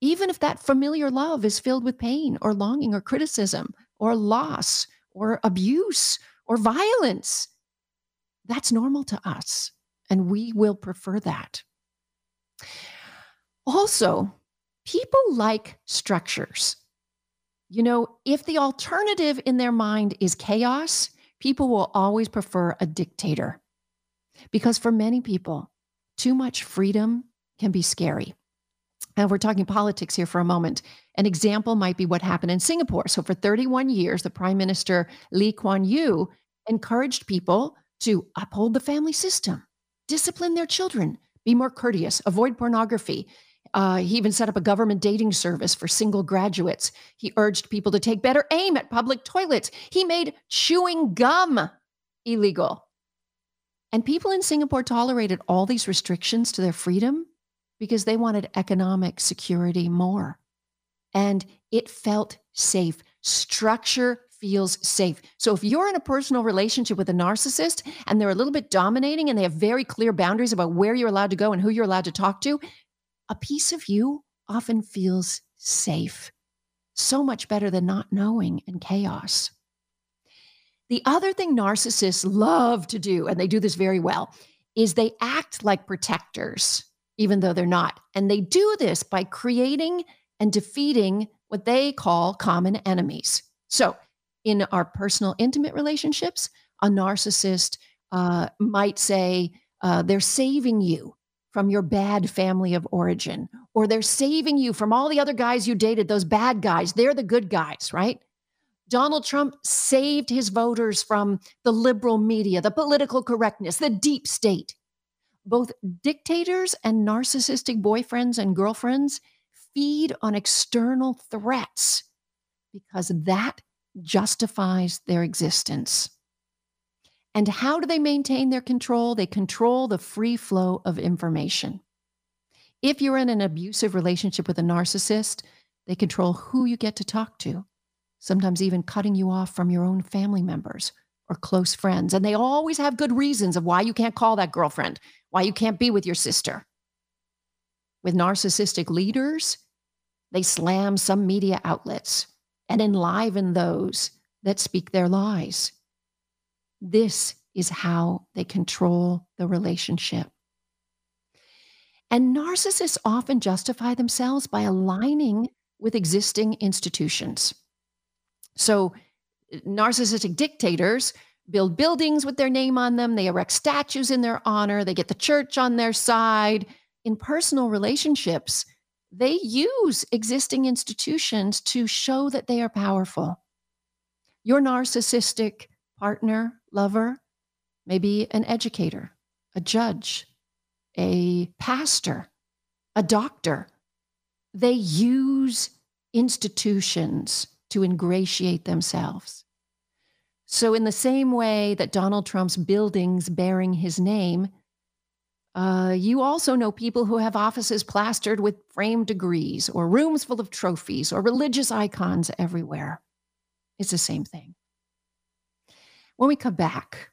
even if that familiar love is filled with pain or longing or criticism or loss or abuse or violence. That's normal to us, and we will prefer that. Also, people like structures. You know, if the alternative in their mind is chaos, people will always prefer a dictator, because for many people, too much freedom can be scary. And we're talking politics here for a moment. An example might be what happened in Singapore. So for thirty-one years, the Prime Minister Lee Kuan Yew encouraged people to uphold the family system, discipline their children, be more courteous, avoid pornography. Uh, he even set up a government dating service for single graduates. He urged people to take better aim at public toilets. He made chewing gum illegal. And people in Singapore tolerated all these restrictions to their freedom because they wanted economic security more. And it felt safe. Structure feels safe. So if you're in a personal relationship with a narcissist and they're a little bit dominating and they have very clear boundaries about where you're allowed to go and who you're allowed to talk to, a piece of you often feels safe. So much better than not knowing and chaos. The other thing narcissists love to do, and they do this very well, is they act like protectors, even though they're not. And they do this by creating and defeating what they call common enemies. So in our personal intimate relationships, a narcissist uh, might say uh, they're saving you from your bad family of origin, or they're saving you from all the other guys you dated, those bad guys. They're the good guys, right? Donald Trump saved his voters from the liberal media, the political correctness, the deep state. Both dictators and narcissistic boyfriends and girlfriends feed on external threats because that justifies their existence. And how do they maintain their control? They control the free flow of information. If you're in an abusive relationship with a narcissist, they control who you get to talk to, sometimes even cutting you off from your own family members or close friends. And they always have good reasons of why you can't call that girlfriend, why you can't be with your sister. With narcissistic leaders, they slam some media outlets and enliven those that speak their lies. This is how they control the relationship. And narcissists often justify themselves by aligning with existing institutions. So narcissistic dictators build buildings with their name on them. They erect statues in their honor. They get the church on their side. In personal relationships, they use existing institutions to show that they are powerful. Your narcissistic partner, lover, may be an educator, a judge, a pastor, a doctor. They use institutions to ingratiate themselves. So in the same way that Donald Trump's buildings bearing his name, uh, you also know people who have offices plastered with framed degrees or rooms full of trophies or religious icons everywhere. It's the same thing. When we come back,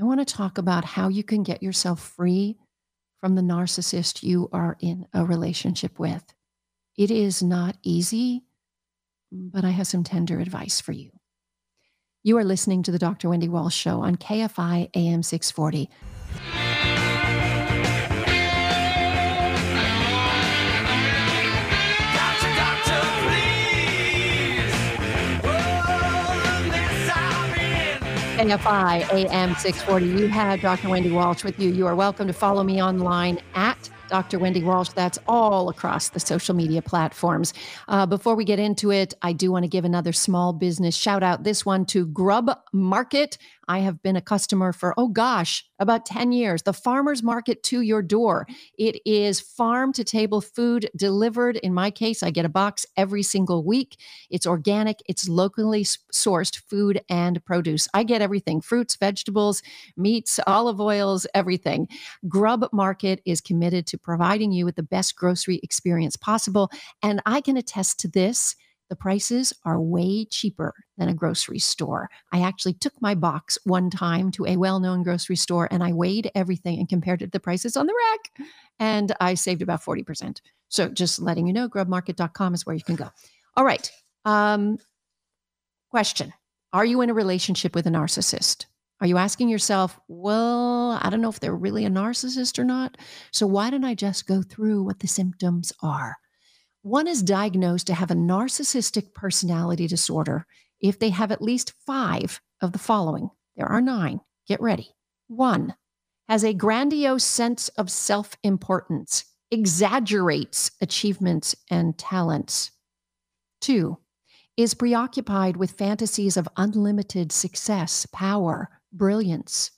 I want to talk about how you can get yourself free from the narcissist you are in a relationship with. It is not easy, but I have some tender advice for you. You are listening to the Doctor Wendy Walsh Show on K F I A M six forty. K F I A M six forty. You had Doctor Wendy Walsh with you. You are welcome to follow me online at Doctor Wendy Walsh. That's all across the social media platforms. Uh, before we get into it, I do want to give another small business shout out. This one to Grub Market. I have been a customer for, oh gosh, about ten years. The farmer's market to your door. It is farm to table food delivered. In my case, I get a box every single week. It's organic. It's locally sourced food and produce. I get everything, fruits, vegetables, meats, olive oils, everything. Grub Market is committed to providing you with the best grocery experience possible. And I can attest to this. The prices are way cheaper than a grocery store. I actually took my box one time to a well-known grocery store and I weighed everything and compared it to the prices on the rack. And I saved about forty percent. So just letting you know, grub market dot com is where you can go. All right. Um, question. Are you in a relationship with a narcissist? Are you asking yourself, well, I don't know if they're really a narcissist or not. So why don't I just go through what the symptoms are? One is diagnosed to have a narcissistic personality disorder if they have at least five of the following. There are nine. Get ready. One, has a grandiose sense of self-importance, exaggerates achievements and talents. Two, is preoccupied with fantasies of unlimited success, power, brilliance.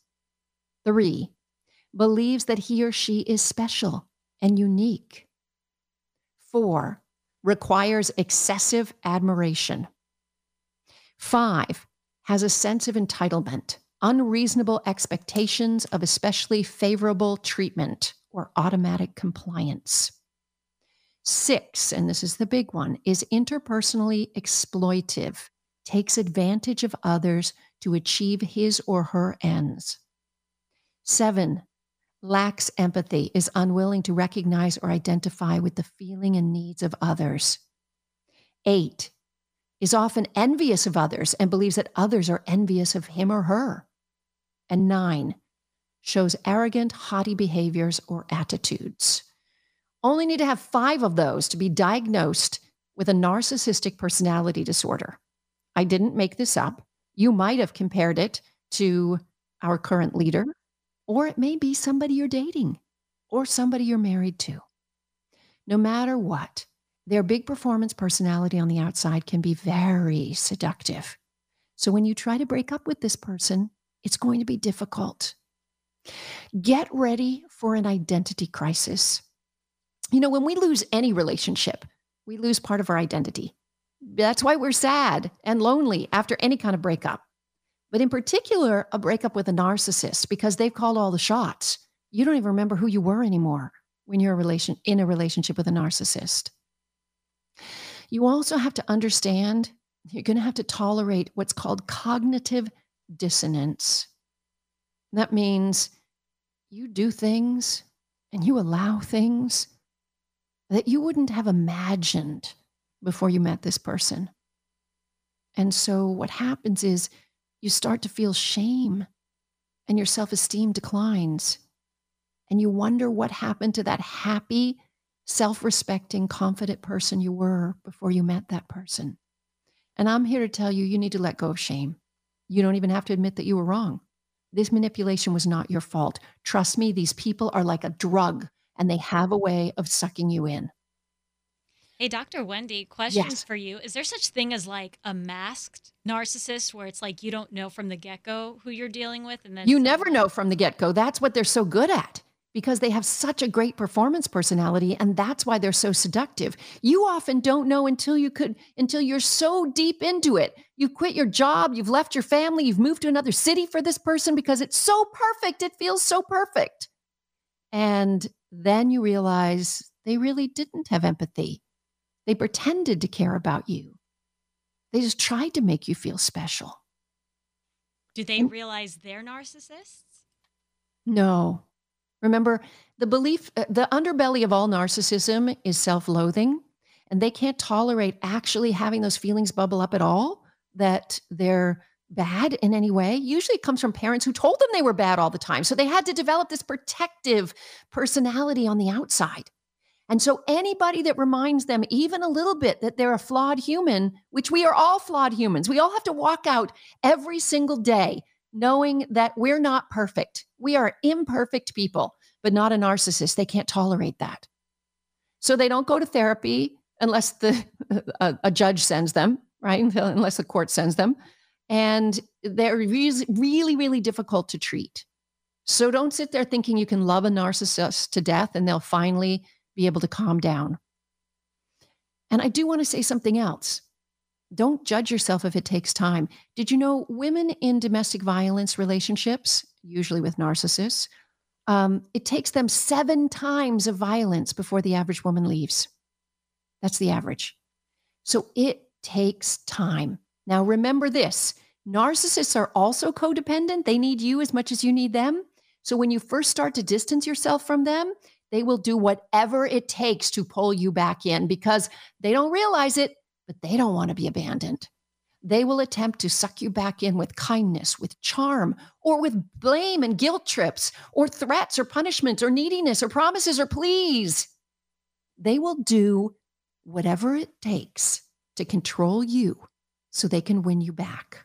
Three, believes that he or she is special and unique. Four, requires excessive admiration. Five, has a sense of entitlement, unreasonable expectations of especially favorable treatment or automatic compliance. Six, and this is the big one, is interpersonally exploitive, takes advantage of others to achieve his or her ends. Seven, lacks empathy, is unwilling to recognize or identify with the feeling and needs of others. Eight, is often envious of others and believes that others are envious of him or her. And nine, shows arrogant, haughty behaviors or attitudes. Only need to have five of those to be diagnosed with a narcissistic personality disorder. I didn't make this up. You might have compared it to our current leader, or it may be somebody you're dating or somebody you're married to. No matter what, their big performance personality on the outside can be very seductive. So when you try to break up with this person, it's going to be difficult. Get ready for an identity crisis. You know, when we lose any relationship, we lose part of our identity. That's why we're sad and lonely after any kind of breakup. but in particular, a breakup with a narcissist, because they've called all the shots. You don't even remember who you were anymore when you're a relation, in a relationship with a narcissist. You also have to understand you're going to have to tolerate what's called cognitive dissonance. That means you do things and you allow things that you wouldn't have imagined before you met this person. And so what happens is you start to feel shame and your self-esteem declines. And you wonder what happened to that happy, self-respecting, confident person you were before you met that person. And I'm here to tell you, you need to let go of shame. You don't even have to admit that you were wrong. This manipulation was not your fault. Trust me, these people are like a drug, and they have a way of sucking you in. Hey, Doctor Wendy, questions yes. for you. Is there such thing as like a masked narcissist where it's like you don't know from the get-go who you're dealing with? And then you never know from the get-go. That's what they're so good at, because they have such a great performance personality, and that's why they're so seductive. You often don't know until you could, until you're so deep into it. You've quit your job, you've left your family, you've moved to another city for this person because it's so perfect, it feels so perfect. And then you realize they really didn't have empathy. They pretended to care about you. They just tried to make you feel special. Do they and- realize they're narcissists? No. Remember, the belief, uh, the underbelly of all narcissism is self-loathing, and they can't tolerate actually having those feelings bubble up at all, that they're bad in any way. Usually it comes from parents who told them they were bad all the time. So they had to develop this protective personality on the outside. And so anybody that reminds them even a little bit that they're a flawed human, which we are all flawed humans, we all have to walk out every single day knowing that we're not perfect. We are imperfect people, but not a narcissist. They can't tolerate that. So they don't go to therapy unless the a, a judge sends them, right? Unless the court sends them. And they're really, really, really difficult to treat. So don't sit there thinking you can love a narcissist to death and they'll finally be able to calm down. And I do want to say something else. Don't judge yourself if it takes time. Did you know women in domestic violence relationships, usually with narcissists, um, it takes them seven times of violence before the average woman leaves. That's the average. So it takes time. Now, remember this, narcissists are also codependent. They need you as much as you need them. So when you first start to distance yourself from them, they will do whatever it takes to pull you back in, because they don't realize it, but they don't want to be abandoned. They will attempt to suck you back in with kindness, with charm, or with blame and guilt trips, or threats, or punishments, or neediness, or promises, or pleas. They will do whatever it takes to control you so they can win you back.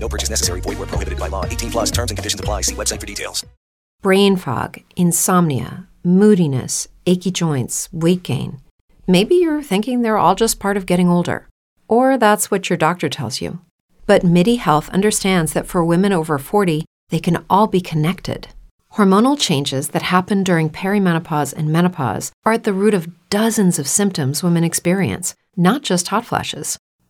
No purchase necessary. Void where prohibited by law. eighteen plus terms and conditions apply. See website for details. Brain fog, insomnia, moodiness, achy joints, weight gain. Maybe you're thinking they're all just part of getting older. Or that's what your doctor tells you. But MIDI Health understands that for women over forty, they can all be connected. Hormonal changes that happen during perimenopause and menopause are at the root of dozens of symptoms women experience, not just hot flashes.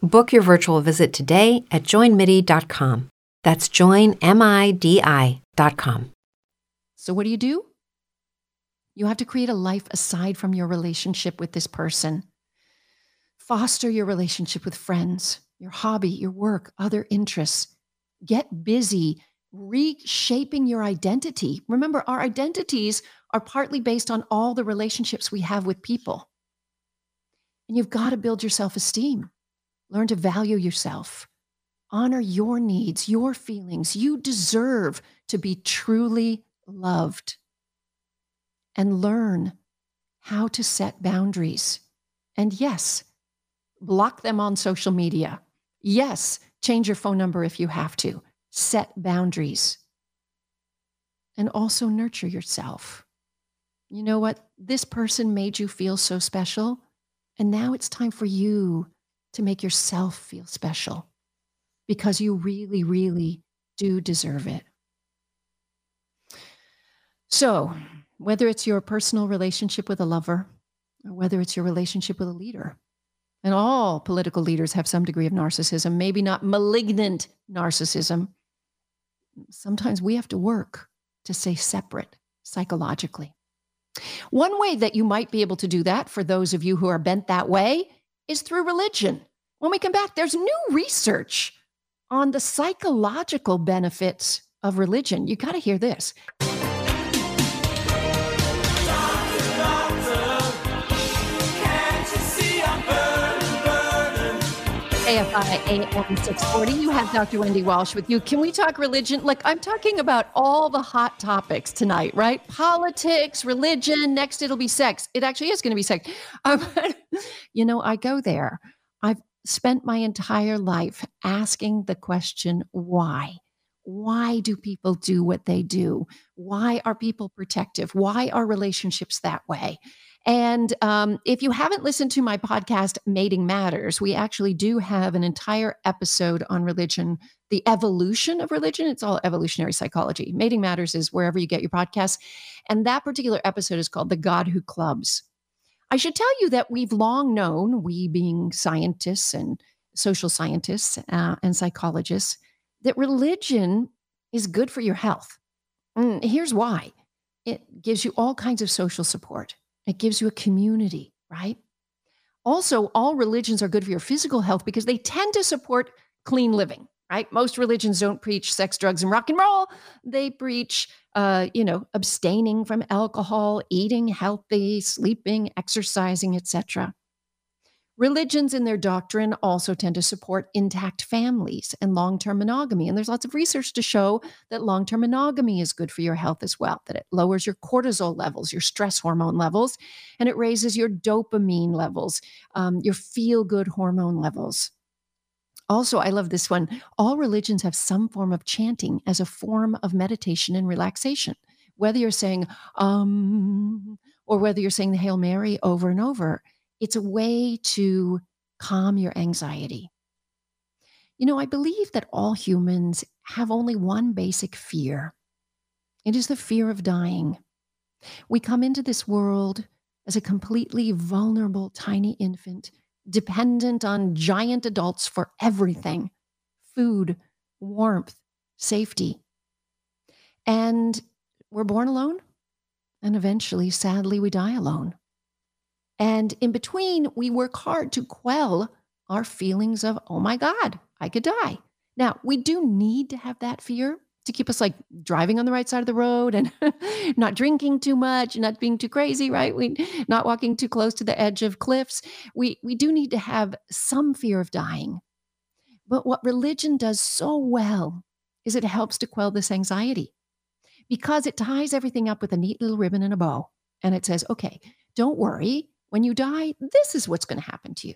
Book your virtual visit today at join midi dot com. That's join midi dot com. So what do you do? You have to create a life aside from your relationship with this person. Foster your relationship with friends, your hobby, your work, other interests. Get busy reshaping your identity. Remember, our identities are partly based on all the relationships we have with people. And you've got to build your self-esteem. Learn to value yourself. Honor your needs, your feelings. You deserve to be truly loved. And learn how to set boundaries. And yes, block them on social media. Yes, change your phone number if you have to. Set boundaries. And also nurture yourself. You know what? This person made you feel so special. And now it's time for you to make yourself feel special, because you really, really do deserve it. So whether it's your personal relationship with a lover, or whether it's your relationship with a leader, and all political leaders have some degree of narcissism, maybe not malignant narcissism. Sometimes we have to work to stay separate psychologically. One way that you might be able to do that, for those of you who are bent that way, is through religion. When we come back, there's new research on the psychological benefits of religion. You got to hear this. Doctor, doctor, can't you see I'm burning, burning? K F I A M six forty, you have Doctor Wendy Walsh with you. Can we talk religion? Like, I'm talking about all the hot topics tonight, right? Politics, religion, next it'll be sex. It actually is going to be sex. Um, you know, I go there. I've spent my entire life asking the question, why? Why do people do what they do? Why are people protective? Why are relationships that way? And um, if you haven't listened to my podcast, Mating Matters, we actually do have an entire episode on religion, the evolution of religion. It's all evolutionary psychology. Mating Matters is wherever you get your podcasts. And that particular episode is called The God Who Clubs. I should tell you that we've long known, we being scientists and social scientists uh, and psychologists, that religion is good for your health. And here's why. It gives you all kinds of social support. It gives you a community, right? Also, all religions are good for your physical health because they tend to support clean living, right? Most religions don't preach sex, drugs, and rock and roll. They preach Uh, you know, abstaining from alcohol, eating healthy, sleeping, exercising, et cetera. Religions in their doctrine also tend to support intact families and long-term monogamy. And there's lots of research to show that long-term monogamy is good for your health as well, that it lowers your cortisol levels, your stress hormone levels, and it raises your dopamine levels, um, your feel-good hormone levels. Also, I love this one. All religions have some form of chanting as a form of meditation and relaxation. Whether you're saying, um, or whether you're saying the Hail Mary over and over, it's a way to calm your anxiety. You know, I believe that all humans have only one basic fear. It is the fear of dying. We come into this world as a completely vulnerable, tiny infant, dependent on giant adults for everything, food, warmth, safety. And we're born alone. And eventually, sadly, we die alone. And in between, we work hard to quell our feelings of, oh my God, I could die. Now, we do need to have that fear to keep us like driving on the right side of the road and not drinking too much, not being too crazy, right? We not walking too close to the edge of cliffs. We, we do need to have some fear of dying. But what religion does so well is it helps to quell this anxiety, because it ties everything up with a neat little ribbon and a bow. And it says, okay, don't worry. When you die, this is what's going to happen to you.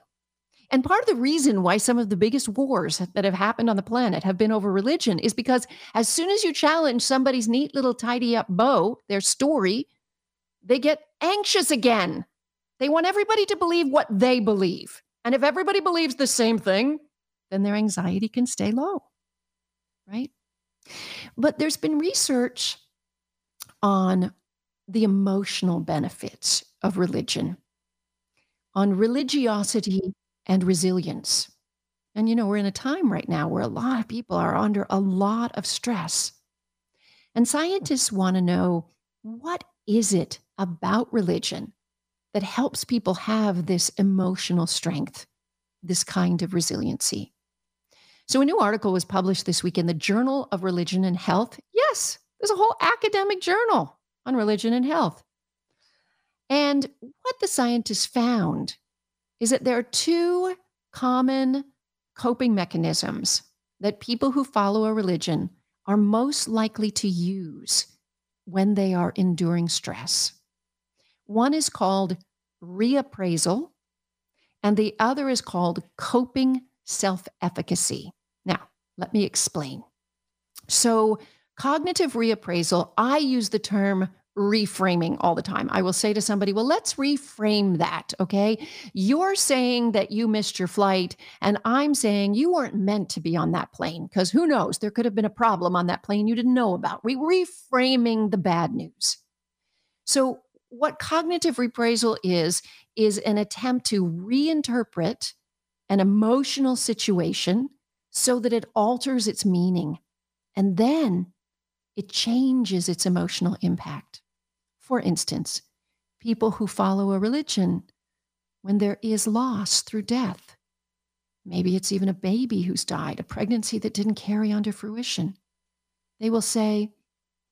And part of the reason why some of the biggest wars that have happened on the planet have been over religion is because as soon as you challenge somebody's neat little tidy up bow, their story, they get anxious again. They want everybody to believe what they believe. And if everybody believes the same thing, then their anxiety can stay low, right? But there's been research on the emotional benefits of religion, on religiosity and resilience. And, you know, we're in a time right now where a lot of people are under a lot of stress. And scientists want to know, what is it about religion that helps people have this emotional strength, this kind of resiliency? So a new article was published this week in the Journal of Religion and Health. Yes, there's a whole academic journal on religion and health. And what the scientists found is that there are two common coping mechanisms that people who follow a religion are most likely to use when they are enduring stress. One is called reappraisal, and the other is called coping self-efficacy. Now, let me explain. So cognitive reappraisal, I use the term reframing all the time. I will say to somebody, well, let's reframe that, okay? You're saying that you missed your flight, and I'm saying you weren't meant to be on that plane, because who knows, there could have been a problem on that plane you didn't know about. We're reframing the bad news. So what cognitive reappraisal is, is an attempt to reinterpret an emotional situation so that it alters its meaning, and then it changes its emotional impact. For instance, people who follow a religion, when there is loss through death, maybe it's even a baby who's died, a pregnancy that didn't carry on to fruition, they will say,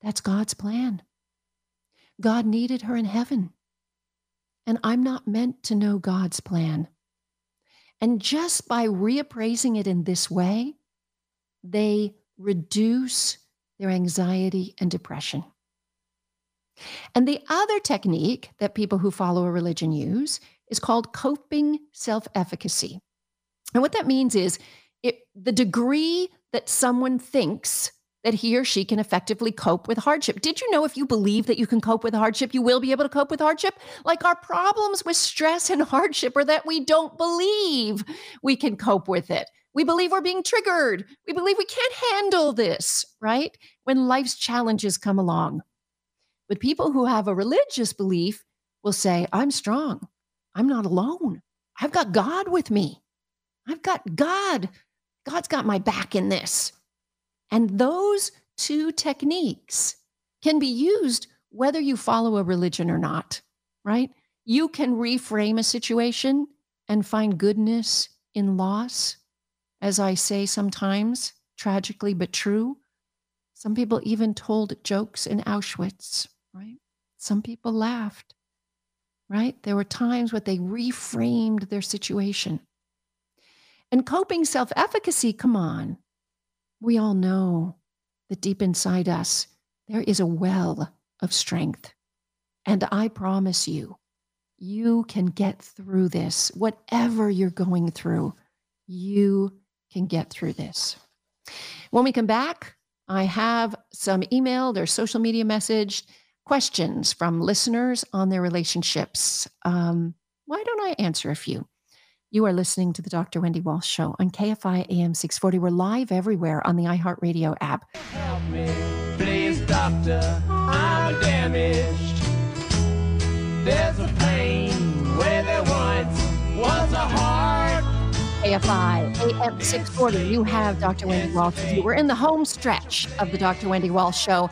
that's God's plan. God needed her in heaven. And I'm not meant to know God's plan. And just by reappraising it in this way, they reduce their anxiety and depression. And the other technique that people who follow a religion use is called coping self-efficacy. And what that means is it, the degree that someone thinks that he or she can effectively cope with hardship. Did you know if you believe that you can cope with hardship, you will be able to cope with hardship? Like, our problems with stress and hardship are that we don't believe we can cope with it. We believe we're being triggered. We believe we can't handle this, right? When life's challenges come along. But people who have a religious belief will say, I'm strong. I'm not alone. I've got God with me. I've got God. God's got my back in this. And those two techniques can be used whether you follow a religion or not, right? You can reframe a situation and find goodness in loss. As I say sometimes, tragically but true, some people even told jokes in Auschwitz, right? Some people laughed, right? There were times when they reframed their situation. And coping self-efficacy, come on. We all know that deep inside us, there is a well of strength. And I promise you, you can get through this. Whatever you're going through, you can get through this. When we come back, I have some emailed or social media message questions from listeners on their relationships. Um, why don't I answer a few? You are listening to the Doctor Wendy Walsh Show on K F I A M six forty. We're live everywhere on the iHeartRadio app. Help me, please, doctor. I'm damaged. There's a pain where there once was a heart. K F I A M six forty. You have Doctor Wendy Walsh with you. We're in the home stretch of the Doctor Wendy Walsh Show,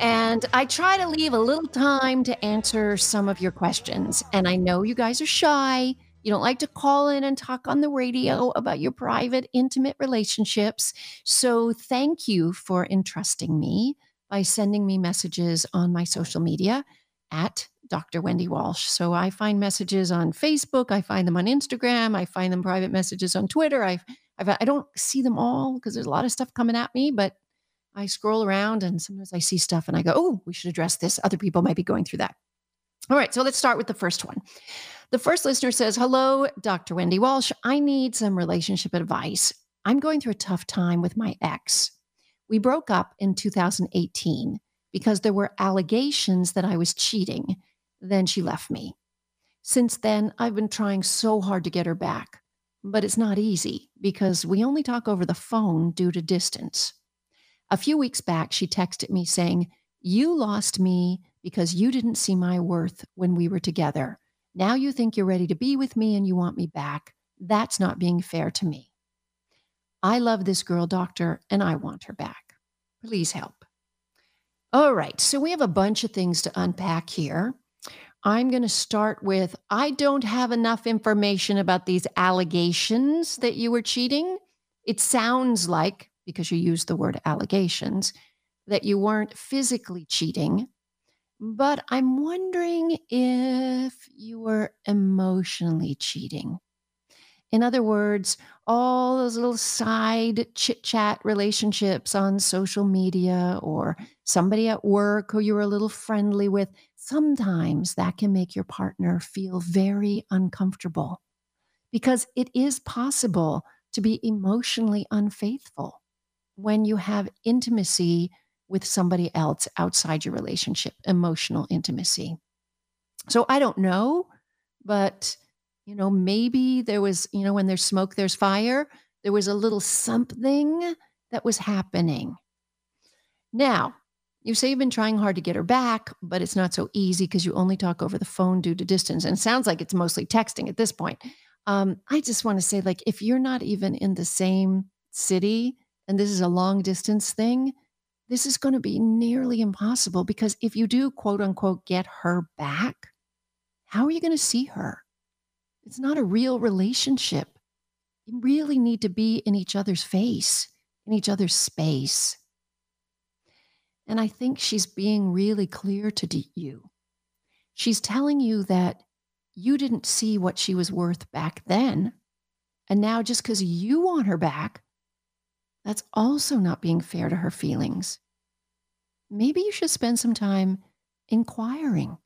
and I try to leave a little time to answer some of your questions. And I know you guys are shy. You don't like to call in and talk on the radio about your private, intimate relationships. So thank you for entrusting me by sending me messages on my social media at Doctor Wendy Walsh. So I find messages on Facebook. I find them on Instagram. I find them private messages on Twitter. I I've, I don't see them all because there's a lot of stuff coming at me, but I scroll around and sometimes I see stuff and I go, oh, we should address this. Other people might be going through that. All right. So let's start with the first one. The first listener says, hello, Doctor Wendy Walsh. I need some relationship advice. I'm going through a tough time with my ex. We broke up in two thousand eighteen because there were allegations that I was cheating. Then she left me. Since then, I've been trying so hard to get her back, but it's not easy because we only talk over the phone due to distance. A few weeks back, she texted me saying, you lost me because you didn't see my worth when we were together. Now you think you're ready to be with me and you want me back. That's not being fair to me. I love this girl, doctor, and I want her back. Please help. All right, so we have a bunch of things to unpack here. I'm going to start with, I don't have enough information about these allegations that you were cheating. It sounds like, because you used the word allegations, that you weren't physically cheating, but I'm wondering if you were emotionally cheating. In other words, all those little side chit-chat relationships on social media or somebody at work who you were a little friendly with, sometimes that can make your partner feel very uncomfortable because it is possible to be emotionally unfaithful when you have intimacy with somebody else outside your relationship, emotional intimacy. So I don't know, but you know, maybe there was, you know, when there's smoke, there's fire. There was a little something that was happening. Now, you say you've been trying hard to get her back, but it's not so easy because you only talk over the phone due to distance. And it sounds like it's mostly texting at this point. Um, I just want to say, like, if you're not even in the same city and this is a long distance thing, this is going to be nearly impossible because if you do, quote unquote, get her back, how are you going to see her? It's not a real relationship. You really need to be in each other's face, in each other's space. And I think she's being really clear to de- you. She's telling you that you didn't see what she was worth back then. And now just because you want her back, that's also not being fair to her feelings. Maybe you should spend some time inquiring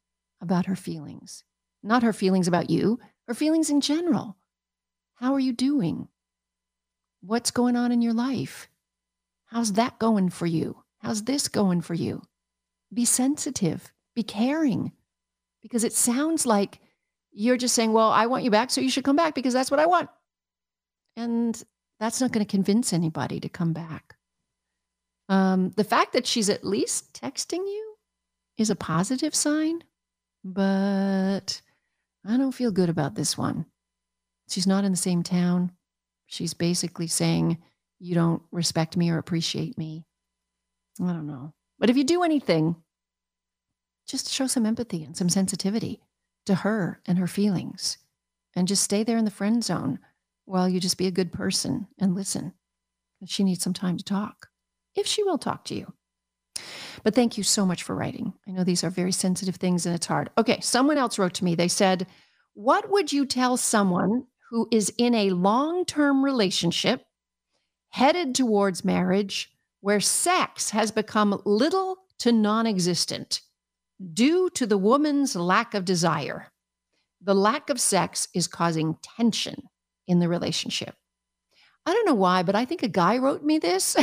about her feelings, not her feelings about you, her feelings in general. How are you doing? What's going on in your life? How's that going for you? How's this going for you? Be sensitive, be caring, because it sounds like you're just saying, well, I want you back, so you should come back because that's what I want. And that's not going to convince anybody to come back. Um, the fact that she's at least texting you is a positive sign, but I don't feel good about this one. She's not in the same town. She's basically saying, you don't respect me or appreciate me. I don't know. But if you do anything, just show some empathy and some sensitivity to her and her feelings. And just stay there in the friend zone while you just be a good person and listen. She needs some time to talk, if she will talk to you. But thank you so much for writing. I know these are very sensitive things and it's hard. Okay, someone else wrote to me. They said, what would you tell someone who is in a long-term relationship headed towards marriage where sex has become little to non-existent due to the woman's lack of desire? The lack of sex is causing tension in the relationship. I don't know why, but I think a guy wrote me this.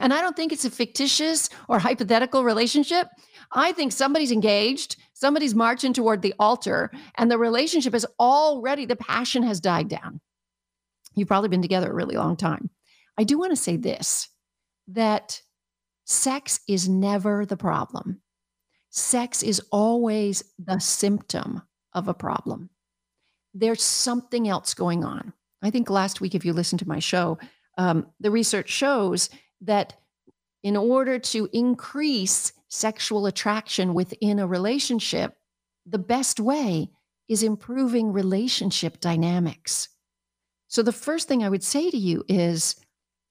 And I don't think it's a fictitious or hypothetical relationship. I think somebody's engaged, somebody's marching toward the altar, and the relationship is already, the passion has died down. You've probably been together a really long time. I do want to say this, that sex is never the problem. Sex is always the symptom of a problem. There's something else going on. I think last week, if you listened to my show, um, the research shows that in order to increase sexual attraction within a relationship, the best way is improving relationship dynamics. So the first thing I would say to you is,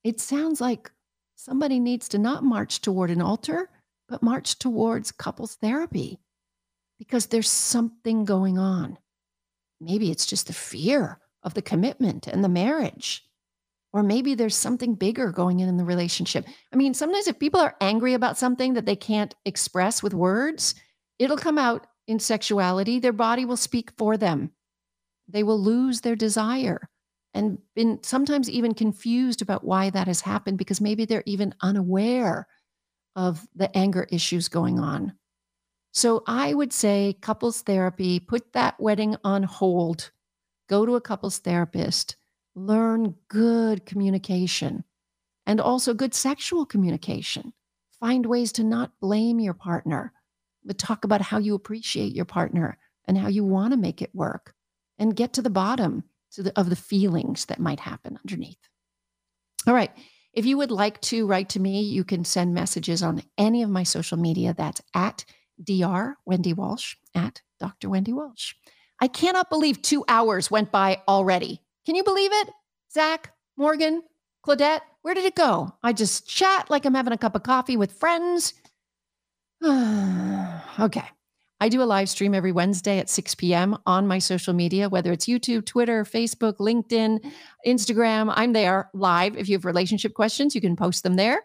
it sounds like somebody needs to not march toward an altar, but march towards couples therapy because there's something going on. Maybe it's just the fear of the commitment and the marriage. Or maybe there's something bigger going on in the relationship. I mean, sometimes if people are angry about something that they can't express with words, it'll come out in sexuality. Their body will speak for them. They will lose their desire and been sometimes even confused about why that has happened because maybe they're even unaware of the anger issues going on. So I would say couples therapy, put that wedding on hold. Go to a couples therapist, learn good communication and also good sexual communication. Find ways to not blame your partner, but talk about how you appreciate your partner and how you want to make it work and get to the bottom to the, of the feelings that might happen underneath. All right. If you would like to write to me, you can send messages on any of my social media. That's at Doctor Wendy Walsh, at Doctor Wendy Walsh. I cannot believe two hours went by already. Can you believe it? Zach, Morgan, Claudette, where did it go? I just chat like I'm having a cup of coffee with friends. Okay. I do a live stream every Wednesday at six p.m. on my social media, whether it's YouTube, Twitter, Facebook, LinkedIn, Instagram. I'm there live. If you have relationship questions, you can post them there.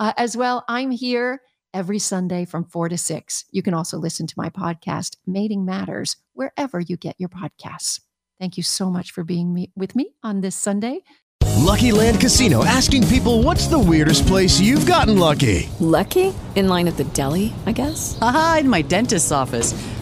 Uh, as well, I'm here every Sunday from four to six. You can also listen to my podcast, Mating Matters, wherever you get your podcasts. Thank you so much for being me, with me on this Sunday. Lucky Land Casino, asking people, what's the weirdest place you've gotten lucky? Lucky? In line at the deli, I guess? Aha, in my dentist's office.